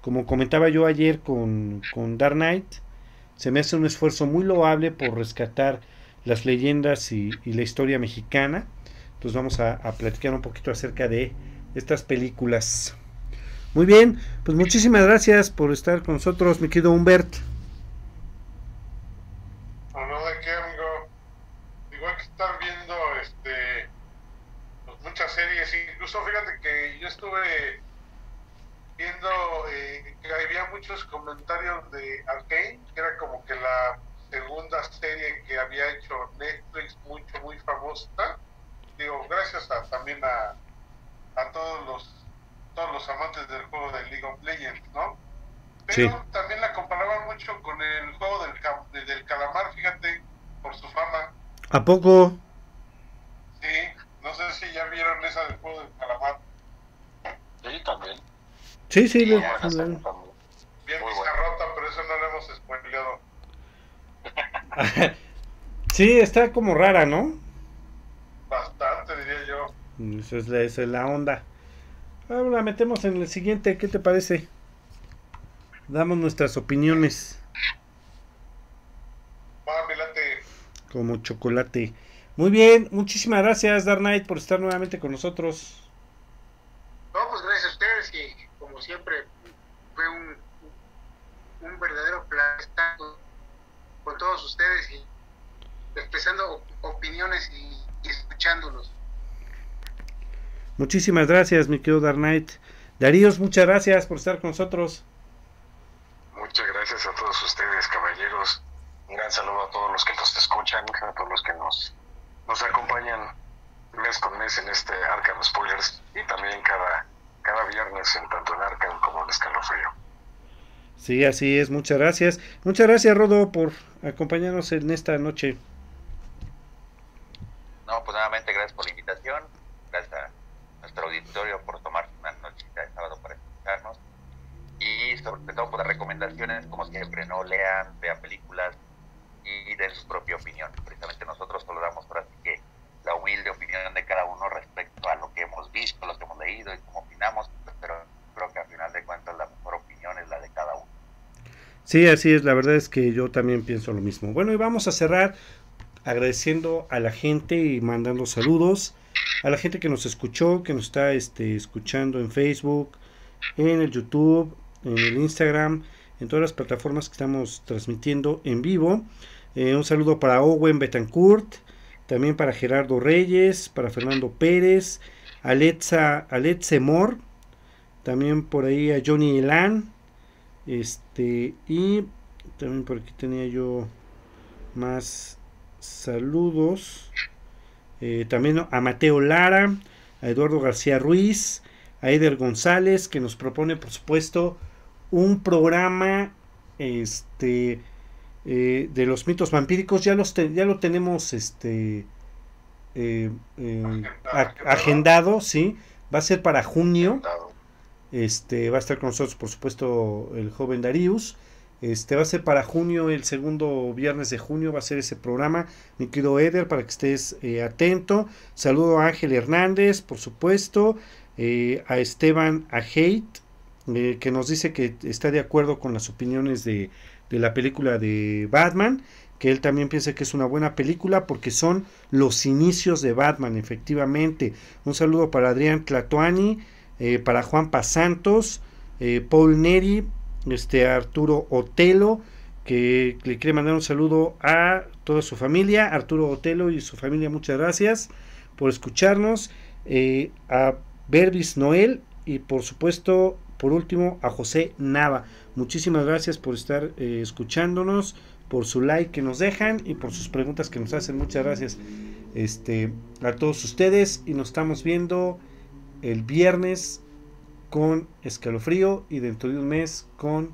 como comentaba yo ayer con Dark Knight, se me hace un esfuerzo muy loable por rescatar las leyendas y la historia mexicana. Entonces vamos a platicar un poquito acerca de estas películas. Muy bien, pues muchísimas gracias por estar con nosotros, mi querido Humbert. No, de qué, amigo. Digo, hay que estar viendo pues muchas series. Incluso fíjate que yo estuve viendo que había muchos comentarios de Arcane, que era como que la segunda serie que había hecho Netflix, muy famosa. Digo, gracias también a todos los amantes del juego de League of Legends, ¿no? Pero sí, también la comparaban mucho con el juego del calamar, fíjate, por su fama. ¿A poco? Sí, no sé si ya vieron esa del juego del calamar. Sí, también. Sí, bien bizarrota, pero eso no lo hemos spoileado. Sí, está como rara, ¿no? Bastante, diría yo. Esa es la onda. Ahora la metemos en el siguiente, ¿qué te parece? Damos nuestras opiniones. Como chocolate. Muy bien, muchísimas gracias, Dark Knight, por estar nuevamente con nosotros. No, pues gracias a ustedes y como siempre fue un verdadero placer estar con todos ustedes y expresando opiniones y escuchándolos. Muchísimas gracias, mi querido Dark Knight. Daríos, muchas gracias por estar con nosotros. Muchas gracias a todos ustedes, caballeros. Un gran saludo a todos los que nos escuchan, a todos los que nos acompañan mes con mes en este Arkham Spoilers, y también cada viernes en tanto en Arkham como en Escalofrío. Sí, así es, muchas gracias. Muchas gracias, Rodo, por acompañarnos en esta noche. No, pues nuevamente gracias por la invitación, gracias a nuestro auditorio por tomarse una nochita de sábado para escucharnos. Y sobre todo por las recomendaciones, como siempre, no lean, vean películas y den su propia opinión. Precisamente nosotros solo damos por así que la humilde opinión de cada uno respecto a lo que hemos visto, lo que hemos leído y cómo opinamos, pero creo que al final de cuentas la mejor opinión es la de cada uno. Sí, así es, la verdad es que yo también pienso lo mismo. Bueno, y vamos a cerrar agradeciendo a la gente y mandando saludos a la gente que nos escuchó, que nos está escuchando en Facebook, en el YouTube, en el Instagram, en todas las plataformas que estamos transmitiendo en vivo. Un saludo para Owen Betancourt, también para Gerardo Reyes, para Fernando Pérez, Alexa Mor, también por ahí a Johnny Elan, y también por aquí tenía yo más saludos, también a Mateo Lara, a Eduardo García Ruiz, a Eder González, que nos propone por supuesto un programa de los mitos vampíricos. Ya lo tenemos agendado, sí, va a ser para junio agendado. Va a estar con nosotros por supuesto el joven Darius. Va a ser para junio, el segundo viernes de junio va a ser ese programa, mi querido Eder, para que estés atento. Saludo a Ángel Hernández, por supuesto, a Esteban Ajeit, que nos dice que está de acuerdo con las opiniones de la película de Batman, que él también piensa que es una buena película porque son los inicios de Batman, efectivamente. Un saludo para Adrián Tlatoani, para Juan Paz Santos, Paul Neri, Arturo Otelo, que le quiere mandar un saludo a toda su familia. Arturo Otelo y su familia, muchas gracias por escucharnos, a Berbis Noel y por supuesto, por último, a José Nava. Muchísimas gracias por estar escuchándonos, por su like que nos dejan y por sus preguntas que nos hacen. Muchas gracias a todos ustedes y nos estamos viendo el viernes con Escalofrío y dentro de un mes con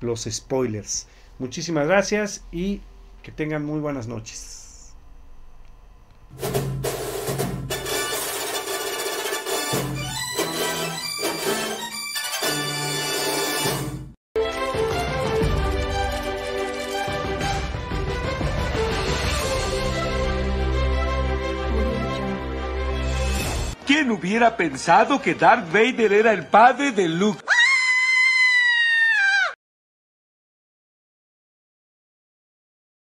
los spoilers. Muchísimas gracias y que tengan muy buenas noches. ¿Quién hubiera pensado que Darth Vader era el padre de Luke?